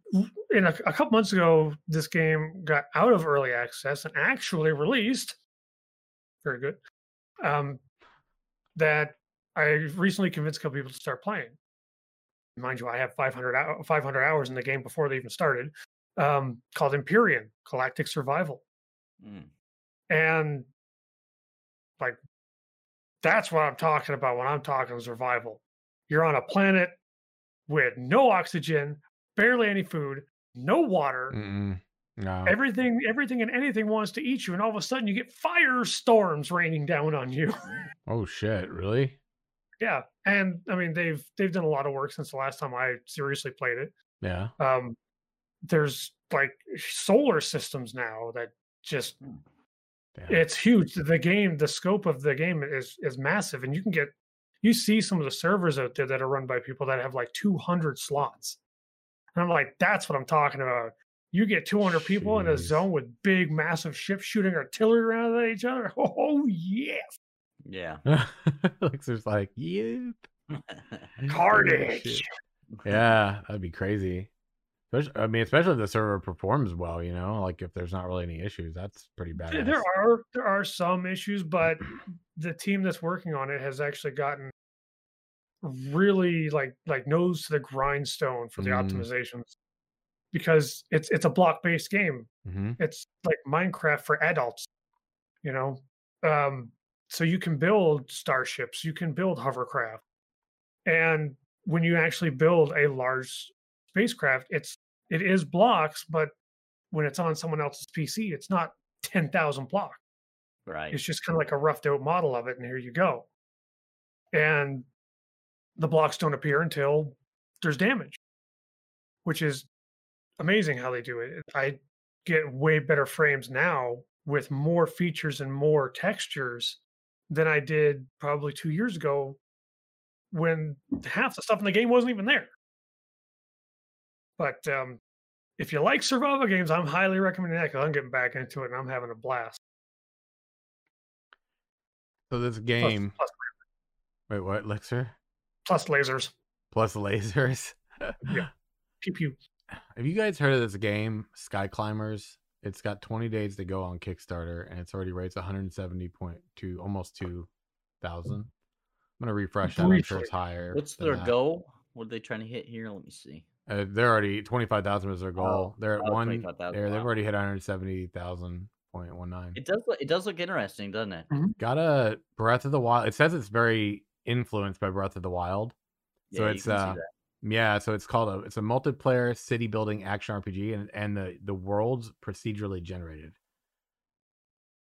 in a, a couple months ago, this game got out of early access and actually released. Very good. Um, that I recently convinced a couple people to start playing. Mind you, I have five hundred hours in the game before they even started. Um, called Empyrean Galactic Survival, mm. and like that's what I'm talking about when I'm talking survival. You're on a planet with no oxygen. Barely any food, no water. Mm-mm, no. Everything, everything, and anything wants to eat you, and all of a sudden you get firestorms raining down on you. Oh shit! Really? Yeah, and I mean they've they've done a lot of work since the last time I seriously played it. Yeah. Um, there's like solar systems now that just Damn. It's huge. The game, the scope of the game is is massive, and you can get you see some of the servers out there that are run by people that have like two hundred slots. And I'm like, that's what I'm talking about. You get two hundred people Jeez. in a zone with big, massive ships shooting artillery around at each other. Oh, yeah. Yeah. Lixer's like, yep. Carnage. Yeah, that'd be crazy. I mean, especially if the server performs well, you know, like if there's not really any issues, that's pretty bad. Yeah, there are there are some issues, but the team that's working on it has actually gotten really like like nose to the grindstone for the mm. optimizations, because it's it's a block-based game. Mm-hmm. It's like Minecraft for adults, you know. Um, so you can build starships, you can build hovercraft, and when you actually build a large spacecraft, it's it is blocks, but when it's on someone else's P C, it's not ten thousand blocks. Right. It's just kind of like a roughed out model of it, and here you go. And the blocks don't appear until there's damage, which is amazing how they do it. I get way better frames now with more features and more textures than I did probably two years ago, when half the stuff in the game wasn't even there. But um, if you like survival games, I'm highly recommending that, because I'm getting back into it and I'm having a blast. So this game... Plus, plus wait, what, Lixer? Plus lasers. Plus lasers? Yeah. Pew pew. Have you guys heard of this game, Sky Climbers? It's got twenty days to go on Kickstarter, and it's already raised one hundred seventy point two, almost two thousand. I'm going to refresh that. I'm sure it's higher. What's their that. goal? What are they trying to hit here? Let me see. Uh, they're already twenty-five thousand was their goal. Oh, they're at oh, one. They're, wow. They've already hit one hundred seventy thousand point one nine. It does. It does look interesting, doesn't it? Mm-hmm. Got a Breath of the Wild. It says it's very influenced by Breath of the Wild. Yeah, so it's uh, yeah. So it's called a. It's a multiplayer city building action R P G, and and the the world's procedurally generated.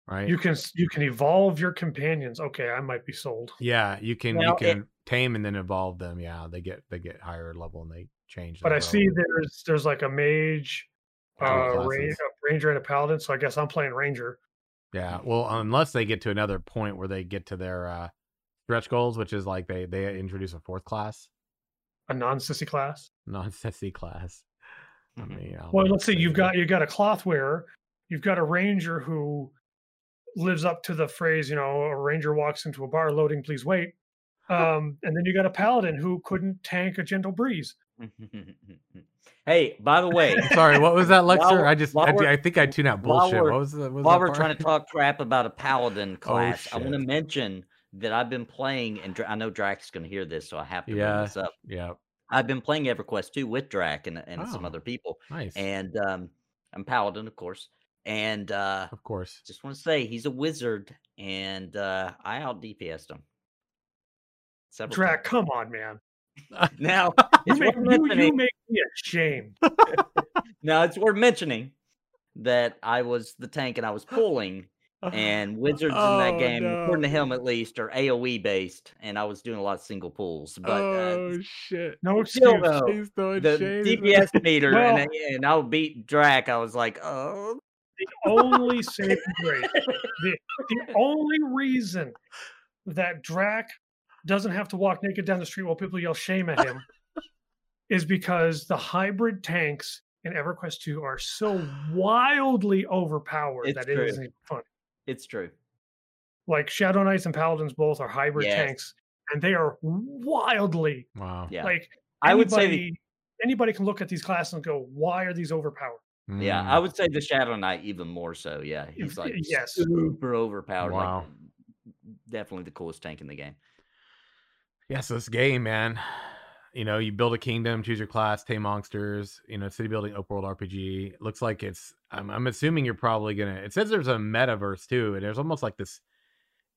Right. You can you can evolve your companions. Okay, I might be sold. Yeah, you can now, you can it, tame and then evolve them. Yeah, they get they get higher level and they. Change but I level. see there's there's like a mage, uh, ranger, a ranger, and a paladin. So I guess I'm playing ranger. Yeah, well, unless they get to another point where they get to their uh, stretch goals, which is like they they introduce a fourth class, a non-sissy class, non-sissy class. I mean, I well, let's see. You've got you got a cloth wearer, you've got a ranger who lives up to the phrase, you know, a ranger walks into a bar loading, please wait. Um, and then you got a paladin who couldn't tank a gentle breeze. Hey, by the way, sorry, what was that, Lexer? I just, I, I think I tune out bullshit. What was the, what was while we're part? trying to talk crap about a paladin class, oh, I want to mention that I've been playing, and I know Drax is going to hear this, so I have to yeah, bring this up. Yeah, I've been playing EverQuest two with Drac and and oh, some other people. Nice, and um, I'm paladin, of course, and uh, of course, just want to say he's a wizard, and uh, I out D P S'd him. Several Drac, times. Come on, man. Now it's you, make, you, you make me ashamed. Now it's worth mentioning that I was the tank and I was pulling, and wizards oh, in that game, no. according to him at least, are A O E based, and I was doing a lot of single pulls. But oh uh, shit! No excuse. Please don't the shame D P S meter, well, and, and I'll beat Drac. I was like, oh. The only saving grace, the, the only reason that Drac doesn't have to walk naked down the street while people yell shame at him is because the hybrid tanks in EverQuest two are so wildly overpowered it's that true. it isn't even funny. It's true. Like Shadow Knights and Paladins both are hybrid yes. tanks, and they are wildly wow. Yeah. Like anybody, I would say the, anybody can look at these classes and go, "Why are these overpowered?" Yeah, mm. I would say the Shadow Knight even more so. Yeah, he's like yes. super overpowered. Wow, like, definitely the coolest tank in the game. Yeah, so this game, man, you know, you build a kingdom, choose your class, tame monsters, you know, city building, open world R P G. It looks like it's, I'm, I'm assuming you're probably going to, it says there's a metaverse too. And there's almost like this,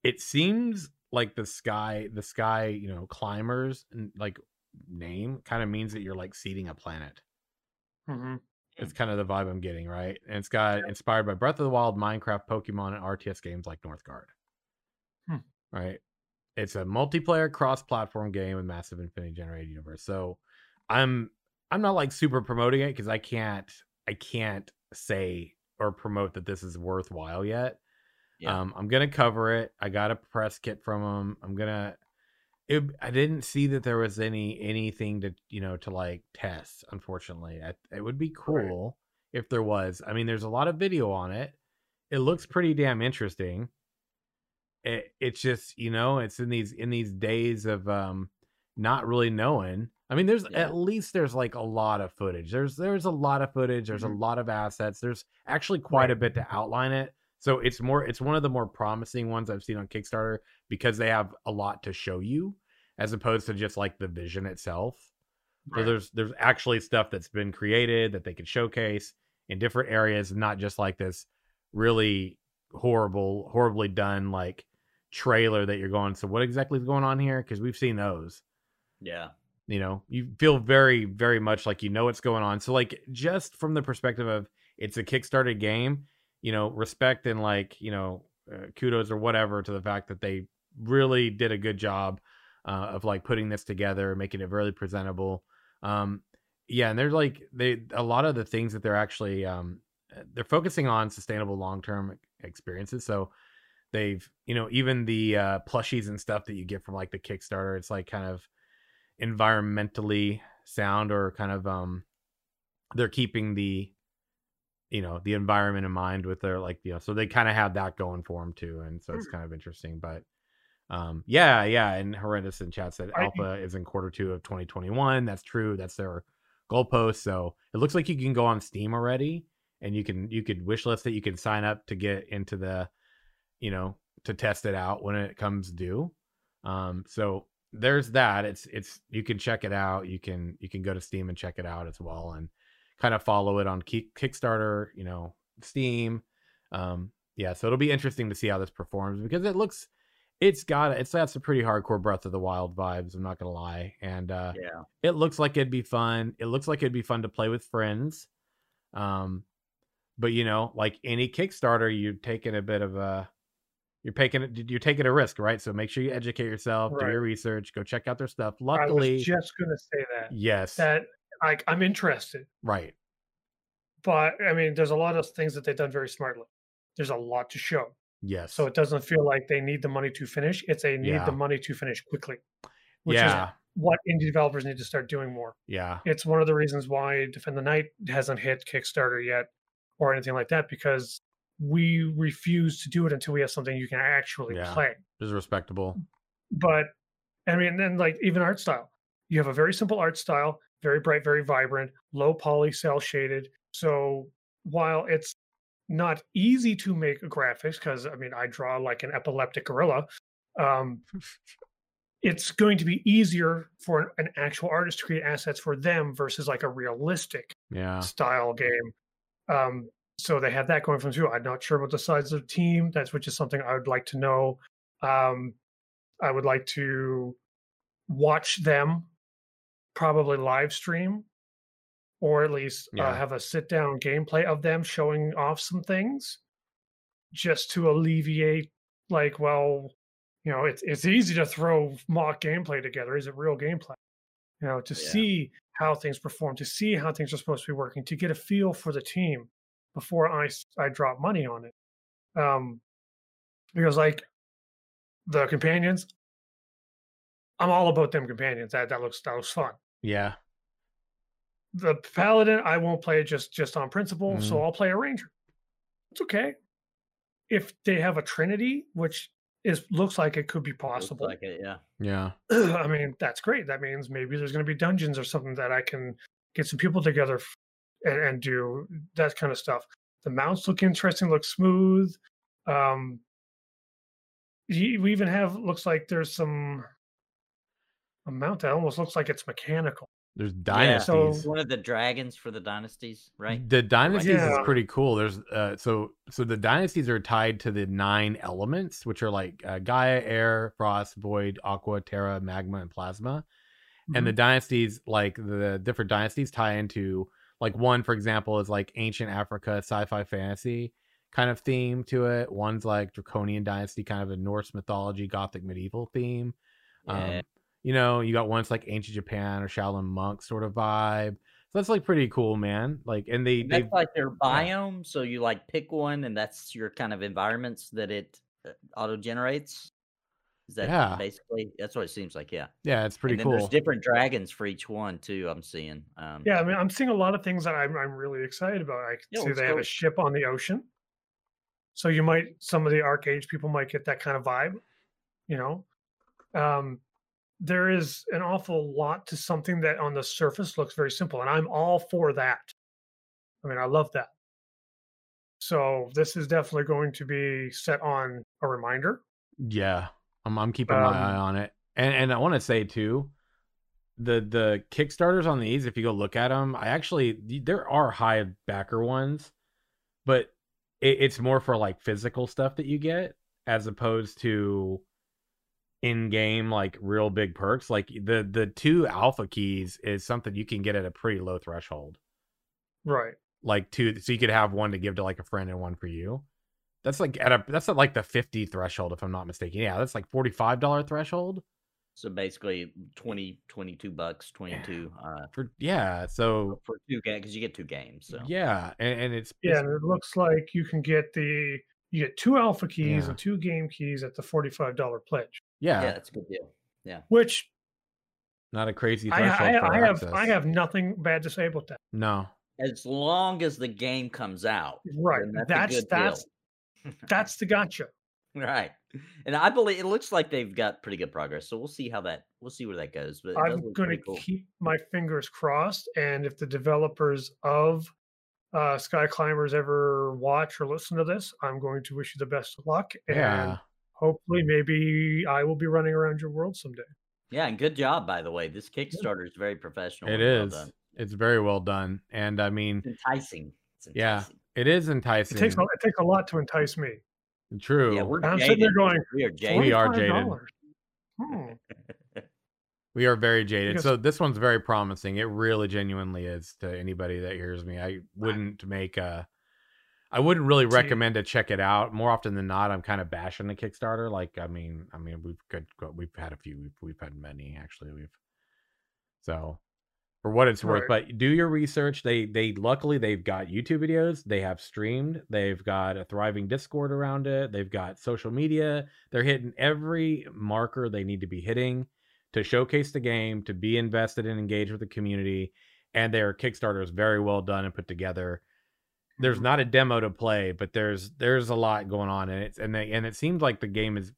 it seems like the sky, the sky, you know, climbers like name kind of means that you're like seeding a planet. Mm-hmm. It's kind of the vibe I'm getting, right? And it's got yeah. inspired by Breath of the Wild, Minecraft, Pokemon, and R T S games like Northgard. Hmm. Right. It's a multiplayer cross-platform game with massive infinity generated universe. So I'm I'm not like super promoting it because I can't I can't say or promote that this is worthwhile yet. Yeah. Um, I'm gonna cover it. I got a press kit from them. I'm gonna It, I didn't see that there was any anything to, you know, to like test, unfortunately. I, it would be cool right. if there was. I mean, there's a lot of video on it. It looks pretty damn interesting. It, it's just, you know, it's in these in these days of um not really knowing. I mean, there's yeah. at least there's like a lot of footage. There's there's a lot of footage. There's mm-hmm. a lot of assets. There's actually quite right. a bit to outline it. So it's more, it's one of the more promising ones I've seen on Kickstarter because they have a lot to show you as opposed to just like the vision itself. Right. So there's, there's actually stuff that's been created that they could showcase in different areas, not just like this really horrible, horribly done like trailer that you're going, so what exactly is going on here? Because we've seen those. Yeah. You know, you feel very, very much like you know what's going on. So like just from the perspective of it's a Kickstarter game, you know, respect and like, you know, uh, kudos or whatever to the fact that they really did a good job uh, of like putting this together and making it really presentable. Um, yeah. And there's like, they, a lot of the things that they're actually, um, they're focusing on sustainable long-term experiences. So they've, you know, even the uh, plushies and stuff that you get from like the Kickstarter, it's like kind of environmentally sound or kind of, um, they're keeping the, you know, the environment in mind with their like, you know, so they kind of have that going for them too. And so it's kind of interesting, but um, yeah, yeah. And Horrendous in chat said alpha is in quarter two of twenty twenty-one. That's true. That's their goalpost. So it looks like you can go on Steam already and you can, you could wish list it. You can sign up to get into the, you know, to test it out when it comes due. Um, so there's that. It's, it's, you can check it out. You can, you can go to Steam and check it out as well. And kind of follow it on Kickstarter, you know, Steam. Um, yeah, so it'll be interesting to see how this performs because it looks, it's got, it's got some pretty hardcore Breath of the Wild vibes, I'm not going to lie. And uh, yeah. it looks like it'd be fun. It looks like it'd be fun to play with friends. Um, but, you know, like any Kickstarter, you're taking a bit of a, you're taking, you're taking a risk, right? So make sure you educate yourself, right. do your research, go check out their stuff. Luckily, I was just going to say that. Yes. That. Like I'm interested, right? But I mean, there's a lot of things that they've done very smartly. There's a lot to show. Yes. So it doesn't feel like they need the money to finish. It's a need yeah. the money to finish quickly, which yeah. is what indie developers need to start doing more. Yeah. It's one of the reasons why Defend the Night hasn't hit Kickstarter yet or anything like that, because we refuse to do it until we have something you can actually yeah. play. It's respectable. But I mean, then like even art style, you have a very simple art style. Very bright, very vibrant, low poly, cell shaded. So while it's not easy to make graphics, because I mean, I draw like an epileptic gorilla, um, it's going to be easier for an actual artist to create assets for them versus like a realistic yeah. style game. Um, so they have that going from too. I'm not sure about the size of the team, that's which is something I would like to know. Um, I would like to watch them. Probably live stream or at least yeah. uh, have a sit down gameplay of them showing off some things just to alleviate like, well, you know, it's, it's easy to throw mock gameplay together. Is it real gameplay? You know, to yeah. see how things perform, to see how things are supposed to be working, to get a feel for the team before I, I drop money on it. Um, because like the companions, I'm all about them companions. That, that looks, that looks fun. Yeah. The Paladin, I won't play just just on principle, mm-hmm. so I'll play a Ranger. It's okay. If they have a Trinity, which is looks like it could be possible. Looks like it, yeah. Yeah. I mean, that's great. That means maybe there's going to be dungeons or something that I can get some people together and, and do that kind of stuff. The mounts look interesting, look smooth. Um, we even have, looks like there's some... A mount that almost looks like it's mechanical. There's dynasties. Yeah, so one of the dragons for the dynasties, right? The dynasties yeah. is pretty cool. There's uh, so so the dynasties are tied to the nine elements, which are like uh, Gaia, Air, Frost, Void, Aqua, Terra, Magma, and Plasma. Mm-hmm. And the dynasties, like the different dynasties, tie into like one, for example, is like ancient Africa, sci-fi, fantasy kind of theme to it. One's like Draconian dynasty, kind of a Norse mythology, Gothic, medieval theme. Yeah. Um, You know, you got ones like ancient Japan or Shaolin monk sort of vibe. So that's like pretty cool, man. Like, and they and that's like their biome. Yeah. So you like pick one, and that's your kind of environments that it auto generates. Is that yeah. basically? That's what it seems like. Yeah. Yeah, it's pretty and cool. There's different dragons for each one too. I'm seeing. Um, yeah, I mean, I'm seeing a lot of things that I'm I'm really excited about. I can yeah, see they cool. have a ship on the ocean, so you might some of the Arc Age people might get that kind of vibe. You know, um, there is an awful lot to something that on the surface looks very simple, and I'm all for that. I mean, I love that. So this is definitely going to be set on a reminder. Yeah, I'm, I'm keeping um, my eye on it. And and I want to say, too, the, the Kickstarters on these, if you go look at them, I actually, there are high backer ones, but it, it's more for like physical stuff that you get as opposed to in-game, like real big perks. Like the, the two alpha keys is something you can get at a pretty low threshold. Right. Like two, so you could have one to give to like a friend and one for you. That's like at a that's at like the fifty threshold, if I'm not mistaken. Yeah, that's like forty-five dollars threshold. So basically twenty, twenty-two bucks, twenty-two uh, for yeah. So for two games, because you get two games. So yeah, and, and it's yeah, and it looks like you can get the you get two alpha keys yeah. and two game keys at the forty-five dollars pledge. Yeah, yeah, that's a good deal. Yeah, which not a crazy threshold. I, I, for I have I have nothing bad to say about that. No. As long as the game comes out, right? That's that's that's, that's the gotcha, right? And I believe it looks like they've got pretty good progress, so we'll see how that we'll see where that goes. But I'm going to cool. keep my fingers crossed, and if the developers of uh, Sky Climbers ever watch or listen to this, I'm going to wish you the best of luck, and yeah. hopefully, maybe I will be running around your world someday. Yeah, and good job, by the way. This Kickstarter is very professional. It is. Well done. It's very well done. And I mean, it's enticing. It's enticing. Yeah, it is enticing. It takes, a, it takes a lot to entice me. True. Yeah, we're I'm sitting there going, we are jaded. We are jaded. Hmm. We are very jaded. Because, so this one's very promising. It really genuinely is to anybody that hears me. I wouldn't make a, I wouldn't really recommend to check it out. More often than not, I'm kind of bashing the Kickstarter. Like, I mean, I mean, we've could, we've had a few, we've, we've had many actually. We've, so. For what it's worth, right. But do your research. They they luckily they've got YouTube videos. They have streamed. They've got a thriving Discord around it. They've got social media. They're hitting every marker they need to be hitting to showcase the game, to be invested and engaged with the community. And their Kickstarter is very well done and put together. There's not a demo to play, but there's there's a lot going on in it. And they and it seems like the game is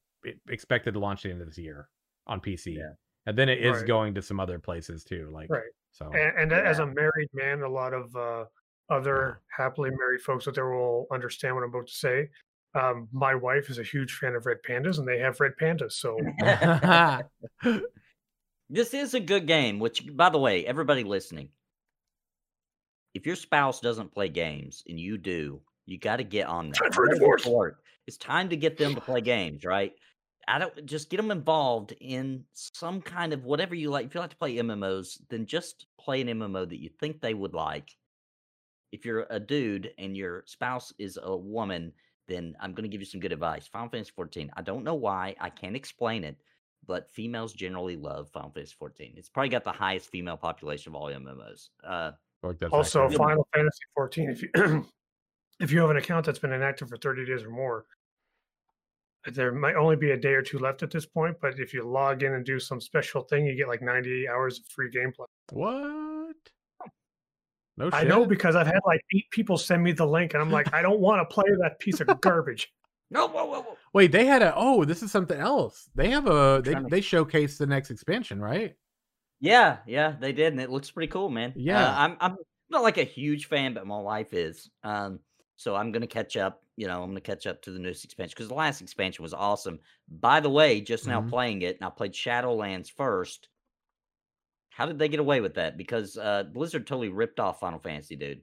expected to launch at the end of this year on P C. Yeah. And then it is right. going to some other places too, like right. So and, and yeah. as a married man, a lot of uh, other yeah. happily married folks out there will understand what I'm about to say. Um, my wife is a huge fan of red pandas, and they have red pandas. So this is a good game. Which, by the way, everybody listening, if your spouse doesn't play games and you do, you got to get on that. Time for divorce. It's time to get them to play games, right? I don't just get them involved in some kind of whatever you like. If you like to play M M Os, then just play an M M O that you think they would like. If you're a dude and your spouse is a woman, then I'm going to give you some good advice. Final Fantasy fourteen. I don't know why. I can't explain it, but females generally love Final Fantasy fourteen. It's probably got the highest female population of all M M Os. Uh, also, accurate. Final Fantasy fourteen. If you if you have an account that's been inactive for thirty days or more. There might only be a day or two left at this point, but if you log in and do some special thing, you get like ninety-eight hours of free gameplay. What? No shit. I know, because I've had like eight people send me the link, and I'm like, I don't want to play that piece of garbage. No, whoa, whoa, whoa. Wait, they had a, oh, this is something else. They have a, they, they showcased the next expansion, right? Yeah, yeah, they did, and it looks pretty cool, man. Yeah. Uh, I'm, I'm not like a huge fan, but my wife is. Um, so I'm going to catch up. You know, I'm going to catch up to the newest expansion because the last expansion was awesome. By the way, just now mm-hmm. playing it, and I played Shadowlands first. How did they get away with that? Because uh, Blizzard totally ripped off Final Fantasy, dude.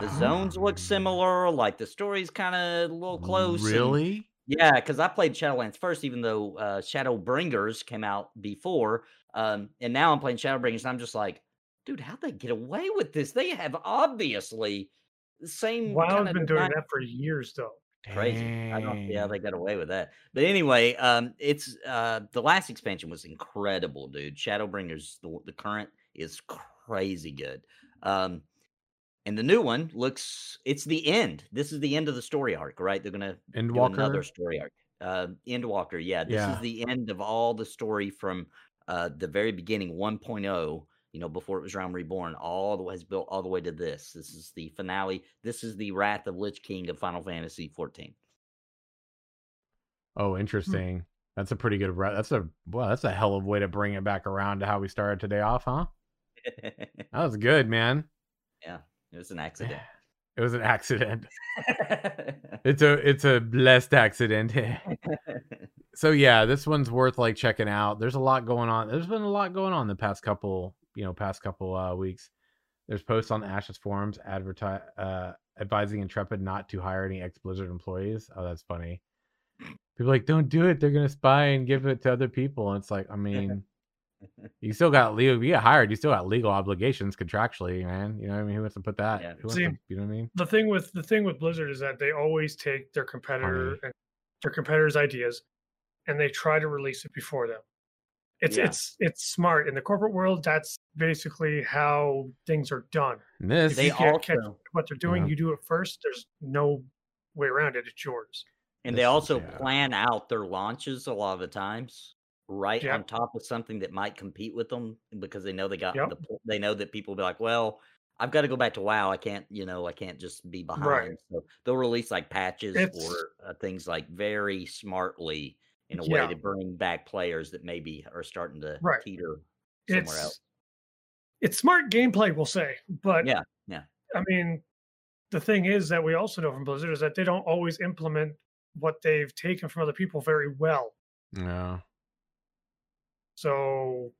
The oh. zones look similar. Like, the story's kind of a little close. Really? And, yeah, because I played Shadowlands first, even though uh, Shadowbringers came out before. Um, and now I'm playing Shadowbringers, and I'm just like, dude, how'd they get away with this? They have obviously... Same. Wow, I've been doing that for years, though. Crazy. Dang. I don't. Yeah, they got away with that. But anyway, um, it's uh, the last expansion was incredible, dude. Shadowbringers, the, the current is crazy good. Um, and the new one looks. It's the end. This is the end of the story arc, right? They're gonna Endwalker. do another story arc. uh, Endwalker. Yeah, this yeah. is the end of all the story from uh, the very beginning, one point oh. You know, before it was Realm Reborn, all the way is built all the way to this. This is the finale. This is the Wrath of Lich King of Final Fantasy fourteen. Oh, interesting. Hmm. That's a pretty good. That's a well. That's a hell of a way to bring it back around to how we started today off, huh? That was good, man. Yeah, it was an accident. It was an accident. It's a it's a blessed accident. So yeah, this one's worth like checking out. There's a lot going on. There's been a lot going on the past couple, you know, past couple uh, weeks. There's posts on Ashes forums adverti- uh, advising Intrepid not to hire any ex-Blizzard employees. Oh, that's funny. People are like, don't do it. They're gonna spy and give it to other people. And it's like, I mean, you still got legal. You get hired. You still got legal obligations contractually, man. You know what I mean? Who wants to put that? Yeah. Who See, wants to, you know what I mean? The thing with the thing with Blizzard is that they always take their competitor and their competitors' ideas, and they try to release it before them. It's yeah. it's it's smart in the corporate world. That's basically how things are done. And this, if you they can't also, catch what they're doing. Yeah. You do it first. There's no way around it. It's yours. And they also yeah. plan out their launches a lot of the times, right yep. on top of something that might compete with them, because they know they got yep. the, they know that people will be like, well, I've got to go back to WoW. I can't, you know, I can't just be behind. Right. So they'll release like patches it's, or uh, things like very smartly in a yeah. way to bring back players that maybe are starting to right. teeter somewhere it's, else. It's smart gameplay, we'll say, but yeah, yeah. I mean, the thing is that we also know from Blizzard is that they don't always implement what they've taken from other people very well. Yeah. So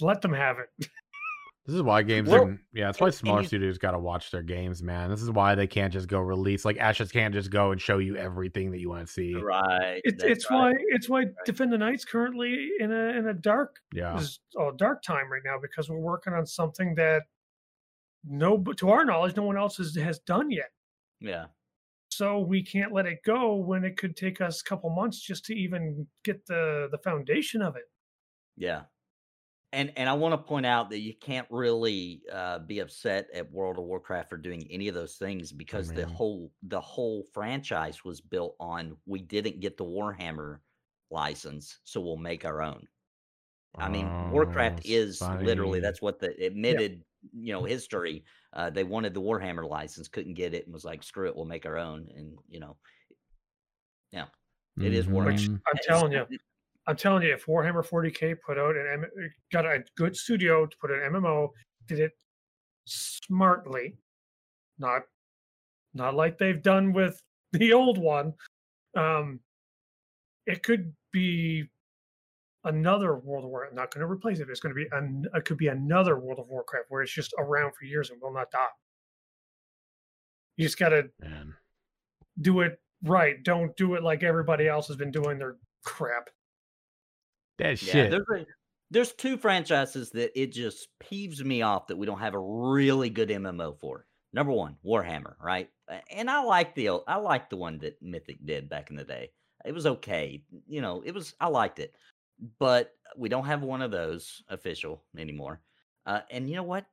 let them have it. This is why games well, are, yeah, that's why smaller you, studios got to watch their games, man. This is why they can't just go release, like Ashes can't just go and show you everything that you want to see. Right. It's it's right. why it's why right. Defend the Night's currently in a in a dark yeah. oh, dark time right now, because we're working on something that no to our knowledge no one else has, has done yet. Yeah. So we can't let it go when it could take us a couple months just to even get the, the foundation of it. Yeah. And and I want to point out that you can't really uh, be upset at World of Warcraft for doing any of those things, because I mean, the whole the whole franchise was built on, we didn't get the Warhammer license, so we'll make our own. I mean, oh, Warcraft is funny. Literally, that's what the admitted yeah. you know, history. Uh, they wanted the Warhammer license, couldn't get it, and was like, "Screw it, we'll make our own." And you know, yeah, mm-hmm. it is Warhammer. Which I'm telling you, I'm telling you, if Warhammer forty K put out an M- got a good studio to put an M M O, did it smartly, not not like they've done with the old one. Um, it could be another World of Warcraft. I'm not going to replace it. It's going to be an, it could be another World of Warcraft where it's just around for years and will not die. You just got to do it right. Don't do it like everybody else has been doing their crap. That shit. Yeah, there's, there's two franchises that it just peeves me off that we don't have a really good M M O for. Number one, Warhammer, right? And I like the I like the one that Mythic did back in the day. It was okay. You know, it was I liked it. But we don't have one of those official anymore. Uh, and you know what?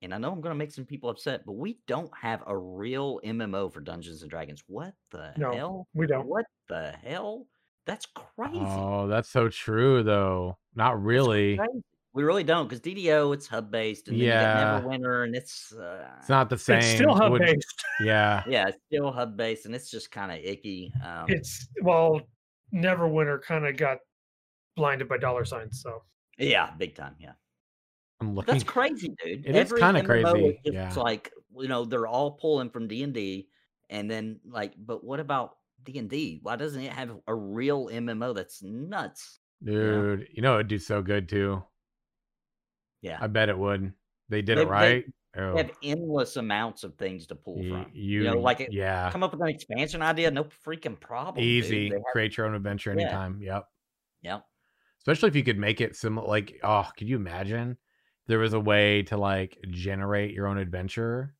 And I know I'm going to make some people upset, but we don't have a real M M O for Dungeons and Dragons. What the no, hell? We don't. What the hell? That's crazy. Oh, that's so true, though. Not really. We really don't, because D D O, it's hub-based. And yeah. And Neverwinter, and it's... Uh, it's not the same. It's still hub-based. Yeah. Yeah, it's still hub-based, and it's just kind of icky. Um, it's, well, Neverwinter kind of got blinded by dollar signs, so yeah, big time. Yeah, I'm looking. That's crazy, dude. It Every is kind of crazy. It's yeah. like, you know, they're all pulling from D and D, and then like, but what about D and D? Why doesn't it have a real M M O? That's nuts, dude. Yeah. You know, it'd do so good too. Yeah, I bet it would. They did they, it right. They oh. have endless amounts of things to pull y- from. You, you know, like it, yeah, come up with an expansion idea. No freaking problem. Easy. Have, create your own adventure anytime. Yeah. Yep. Yep. Especially if you could make it similar, like, oh, could you imagine there was a way to like generate your own adventure?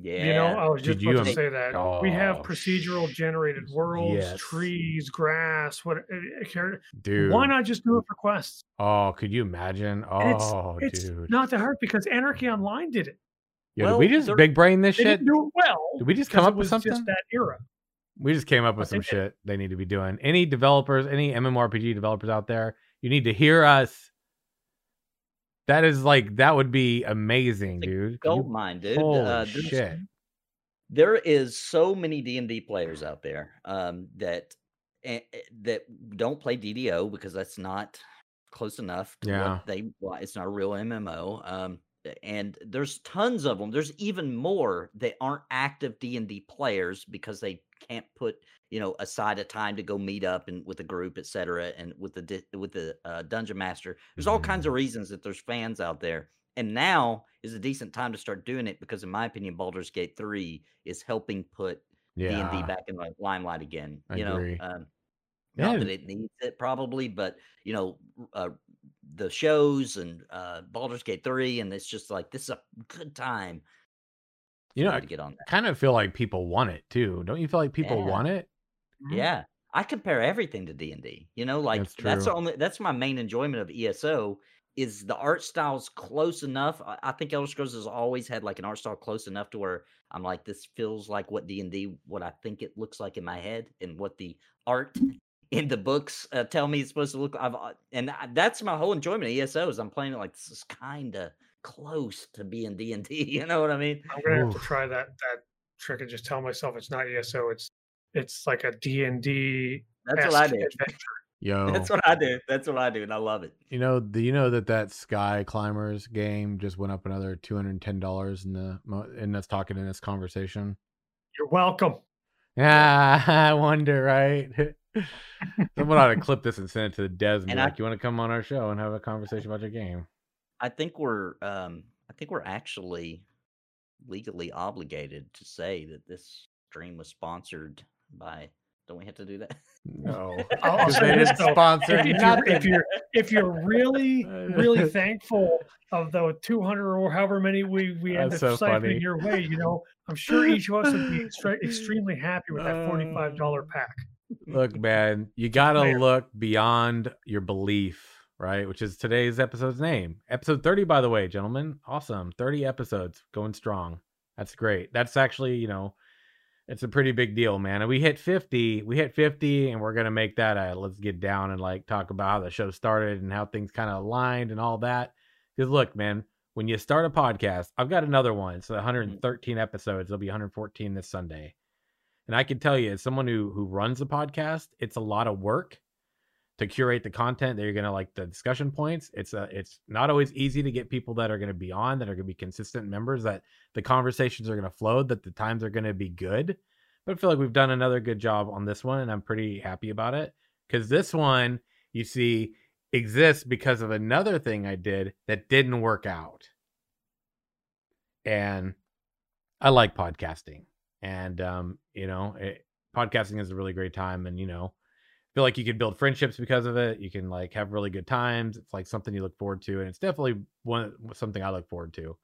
Yeah. You know, I was just Did about to say that. Oh, we have procedural generated worlds, yes. trees, grass, what dude. Why not just do it for quests? Oh, could you imagine? Oh, it's, it's dude. Not that hard, because Anarchy Online did it. Yeah, well, did we just big brain this shit? Didn't do it well. Did we just come up with something? Just that era. We just came up with some shit they need to be doing. Any developers, any MMORPG developers out there, you need to hear us. That is like, that would be amazing, like, dude. Gold mine, dude. Holy uh, shit. There is so many D and D players out there um, that uh, that don't play D D O because that's not close enough to yeah. what they want. It's not a real M M O. Um, and there's tons of them. There's even more that aren't active D and D players because they can't put, you know, aside a time to go meet up and with a group, et cetera, and with the with the uh, dungeon master. There's all mm. kinds of reasons that there's fans out there, and now is a decent time to start doing it because, in my opinion, Baldur's Gate three is helping put yeah. D and D back in the limelight again. I you agree. know, um, yeah. not that it needs it probably, but you know, uh, the shows and uh, Baldur's Gate three, and it's just like this is a good time. You know, I get on that. Kind of feel like people want it too. Don't you feel like people yeah. want it? Yeah, I compare everything to D and D. You know, like that's, that's the only that's my main enjoyment of E S O is the art style's close enough. I, I think Elder Scrolls has always had like an art style close enough to where I'm like, this feels like what D and D, what I think it looks like in my head, and what the art in the books uh, tell me it's supposed to look. I've and I, that's my whole enjoyment of E S O is I'm playing it like this is kind of close to being D and D, you know what I mean? I'm gonna have Oof. to try that that trick and just tell myself it's not E S O, it's it's like a D and D. That's what I do. Adventure. Yo, that's what I do. That's what I do, and I love it. You know, do you know that that Sky Climbers game just went up another two hundred and ten dollars in the and that's talking in this conversation? You're welcome. Yeah, I wonder, right? Someone ought to clip this and send it to the devs and, and be like, I, you want to come on our show and have a conversation about your game? I think we're, um, I think we're actually legally obligated to say that this stream was sponsored by. Don't we have to do that? No, I'll say it is sponsored. If you're, if you're, if you're really, really thankful of the two hundred or however many we we end up siphoning your way, you know, I'm sure each of us would be extra, extremely happy with that forty-five dollar pack. Look, man, you gotta Later. look beyond your belief. Right, which is today's episode's name. Episode thirty, by the way, gentlemen. Awesome. thirty episodes going strong. That's great. That's actually, you know, it's a pretty big deal, man. And we hit fifty. We hit fifty, and we're going to make that a let's get down and, like, talk about how the show started and how things kind of aligned and all that. Because, look, man, when you start a podcast, I've got another one. So one hundred thirteen episodes. There'll be one hundred fourteen this Sunday. And I can tell you, as someone who who runs a podcast, it's a lot of work to curate the content that you're going to like the discussion points. It's a, it's not always easy to get people that are going to be on, that are going to be consistent members, that the conversations are going to flow, that the times are going to be good. But I feel like we've done another good job on this one, and I'm pretty happy about it. Because this one, you see, exists because of another thing I did that didn't work out. And I like podcasting. And, um, you know, it, podcasting is a really great time. And, you know, feel like you can build friendships because of it. You can like have really good times. It's like something you look forward to, and it's definitely one something I look forward to.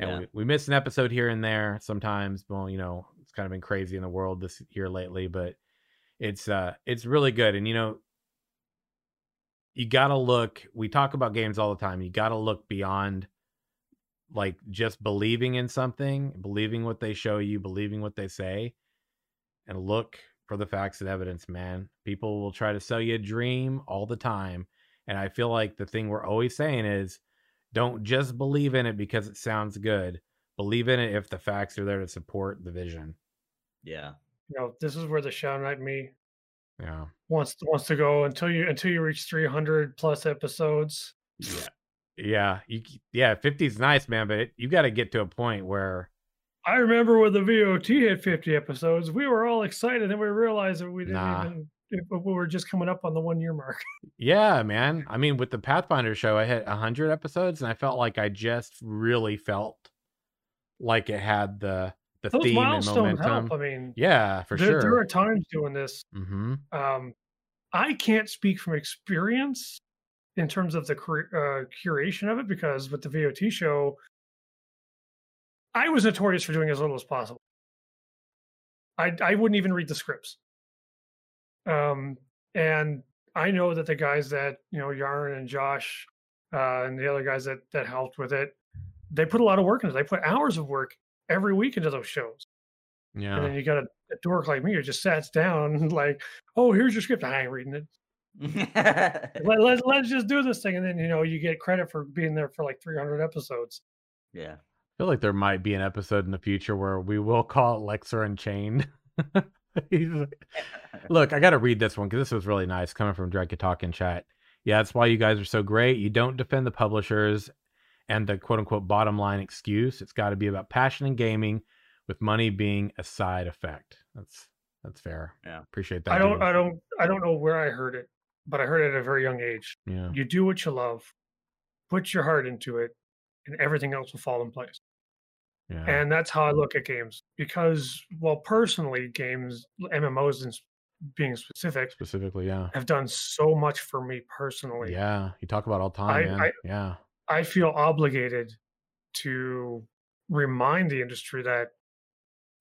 And yeah. we, we miss an episode here and there sometimes. Well, you know, it's kind of been crazy in the world this year lately, but it's uh it's really good. And you know, you gotta look. We talk about games all the time. You gotta look beyond like just believing in something, believing what they show you, believing what they say, and look for the facts and evidence, man. People will try to sell you a dream all the time. And I feel like the thing we're always saying is don't just believe in it because it sounds good. Believe in it if the facts are there to support the vision. Yeah. You know, this is where the Shadow Knight me yeah. wants to, wants to go until you until you reach three hundred plus episodes. Yeah. Yeah. You, yeah. fifty is nice, man, but it, you got to get to a point where I remember when the V O T hit fifty episodes, we were all excited, and we realized that we didn't nah. even, we were just coming up on the one year mark. Yeah, man. I mean, with the Pathfinder show, I hit one hundred episodes, and I felt like I just really felt like it had the the Those theme and momentum. Help. I mean, yeah, for there, sure. There are times doing this. Mm-hmm. Um, I can't speak from experience in terms of the uh, curation of it, because with the V O T show, I was notorious for doing as little as possible. I I wouldn't even read the scripts. Um, and I know that the guys that, you know, Yarn and Josh uh, and the other guys that that helped with it, they put a lot of work into it. They put hours of work every week into those shows. Yeah. And then you got a, a dork like me who just sits down like, oh, here's your script. I ain't reading it. Let, let's, let's just do this thing. And then, you know, you get credit for being there for like three hundred episodes. Yeah. I feel like there might be an episode in the future where we will call it Lexer Unchained. He's like, look, I got to read this one because this was really nice coming from Drag Talk in chat. Yeah, that's why you guys are so great. You don't defend the publishers and the quote unquote bottom line excuse. It's got to be about passion and gaming, with money being a side effect. That's that's fair. Yeah, appreciate that. I don't, dude. I don't, I don't know where I heard it, but I heard it at a very young age. Yeah, you do what you love, put your heart into it, and everything else will fall in place. Yeah. And that's how I look at games because, well, personally, games, M M Os, and being specific, specifically, yeah, have done so much for me personally. Yeah, you talk about all time. I, man. I, yeah, I feel obligated to remind the industry that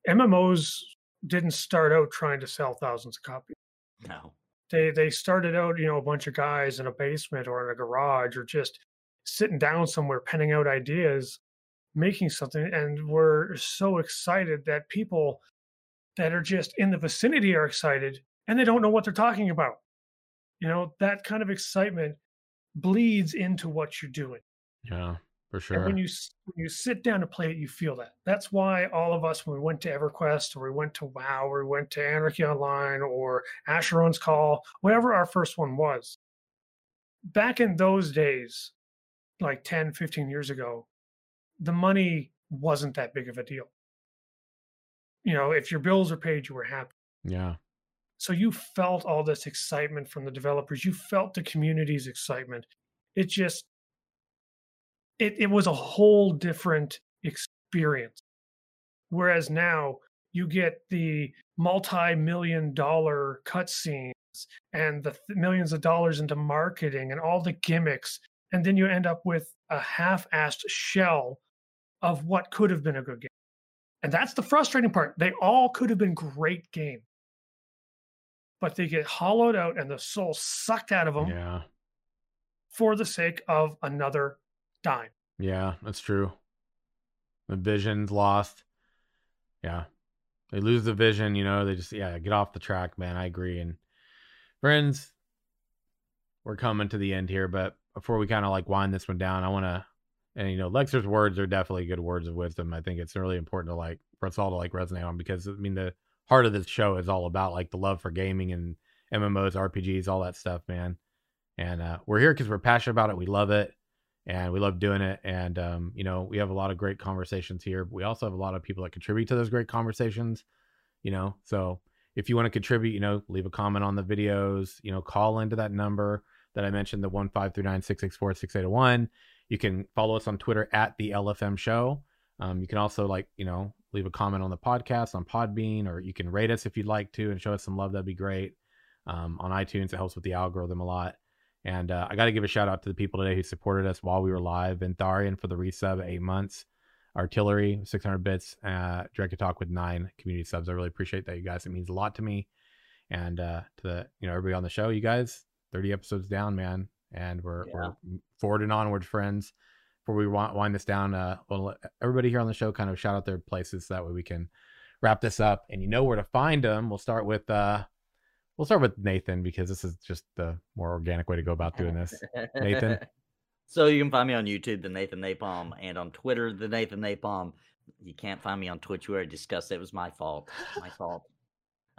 M M Os didn't start out trying to sell thousands of copies. No. They they started out, you know, a bunch of guys in a basement or in a garage or just sitting down somewhere, penning out ideas, making something. And we're so excited that people that are just in the vicinity are excited and they don't know what they're talking about. You know, that kind of excitement bleeds into what you're doing. Yeah. For sure. And when you when you sit down to play it, you feel that. That's why all of us, when we went to EverQuest or we went to WoW or we went to Anarchy Online or Asheron's Call, whatever our first one was, back in those days, like ten, fifteen years ago, the money wasn't that big of a deal. You know, if your bills were paid, you were happy. Yeah. So you felt all this excitement from the developers. You felt the community's excitement. It just... It, it was a whole different experience. Whereas now you get the multi-million dollar cutscenes and the th- millions of dollars into marketing and all the gimmicks. And then you end up with a half-assed shell of what could have been a good game. And that's the frustrating part. They all could have been great games. But they get hollowed out and the soul sucked out of them yeah. for the sake of another dime. Yeah, that's true. The vision's lost. Yeah. They lose the vision, you know, they just, yeah, get off the track, man. I agree. And friends, we're coming to the end here, but before we kind of like wind this one down, I want to, and you know, Lexer's words are definitely good words of wisdom. I think it's really important to like, for us all to like resonate on because I mean, the heart of this show is all about like the love for gaming and M M Os, R P Gs, all that stuff, man. And uh, we're here because we're passionate about it. We love it. And we love doing it. And, um, you know, we have a lot of great conversations here. But we also have a lot of people that contribute to those great conversations, you know. So if you want to contribute, you know, leave a comment on the videos, you know, call into that number that I mentioned, the one five three nine, six six four, six eight zero one. You can follow us on Twitter at the L F M show. Um, you can also like, you know, leave a comment on the podcast on Podbean, or you can rate us if you'd like to and show us some love. That'd be great. Um, on iTunes, it helps with the algorithm a lot. And uh, I got to give a shout out to the people today who supported us while we were live. Bentharian for the resub, eight months. Artillery, six hundred bits. Uh, Direct Talk with nine community subs. I really appreciate that, you guys. It means a lot to me. And uh, to the, you know, everybody on the show, you guys, thirty episodes down, man. And we're, yeah. we're forward and onward, friends. Before we wind this down, uh, we'll let everybody here on the show kind of shout out their places. So that way we can wrap this up. And you know where to find them. We'll start with... Uh, We'll start with Nathan because this is just the more organic way to go about doing this. Nathan. So you can find me on YouTube, the Nathan Napalm, and on Twitter, the Nathan Napalm. You can't find me on Twitch where I discussed it. It was my fault. My fault.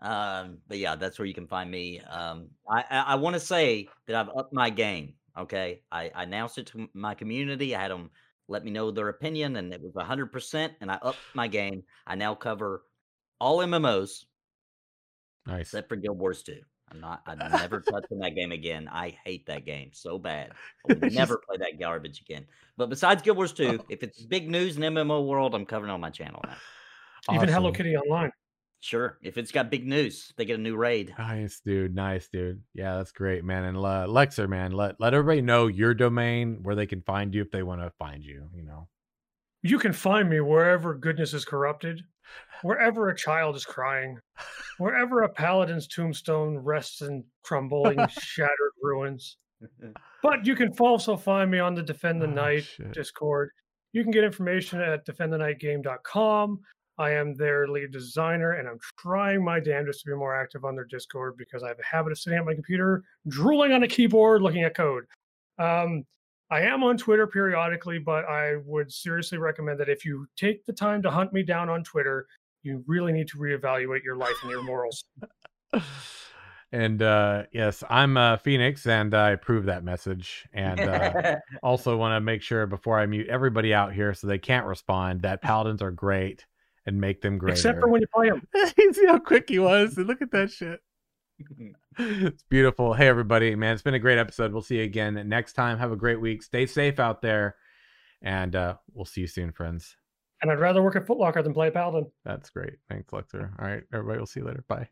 Um, but yeah, that's where you can find me. Um, I, I, I want to say that I've upped my game. Okay. I, I announced it to my community. I had them let me know their opinion, and it was one hundred percent. And I upped my game. I now cover all M M Os. Nice. Except for Guild Wars two. I'm not, I'm never touching that game again. I hate that game so bad. I will never play that garbage again. But besides Guild Wars two, oh. if it's big news in M M O world, I'm covering it on my channel now. Awesome. Even Hello Kitty Online. Sure. If it's got big news, they get a new raid. Nice, dude. Nice, dude. Yeah, that's great, man. And uh, Lexer, man, let, let everybody know your domain, where they can find you if they want to find you, you know. You can find me wherever goodness is corrupted, wherever a child is crying, wherever a paladin's tombstone rests in crumbling, shattered ruins. But you can also find me on the Defend the Night oh, Discord. You can get information at defend the night game dot com. I am their lead designer, and I'm trying my damnedest to be more active on their Discord because I have a habit of sitting at my computer, drooling on a keyboard, looking at code. Um, I am on Twitter periodically, but I would seriously recommend that if you take the time to hunt me down on Twitter, you really need to reevaluate your life and your morals. And uh, yes, I'm uh, Phoenix, and I approve that message. And uh, also want to make sure before I mute everybody out here so they can't respond that paladins are great and make them greater. Except for when you play them. See how quick he was. Look at that shit. It's beautiful. Hey, everybody, man, it's been a great episode. We'll see you again next time. Have a great week. Stay safe out there. And uh, we'll see you soon, friends. And I'd rather work at Foot Locker than play paladin. That's great. Thanks, Lexer. All right, everybody, we'll see you later. Bye.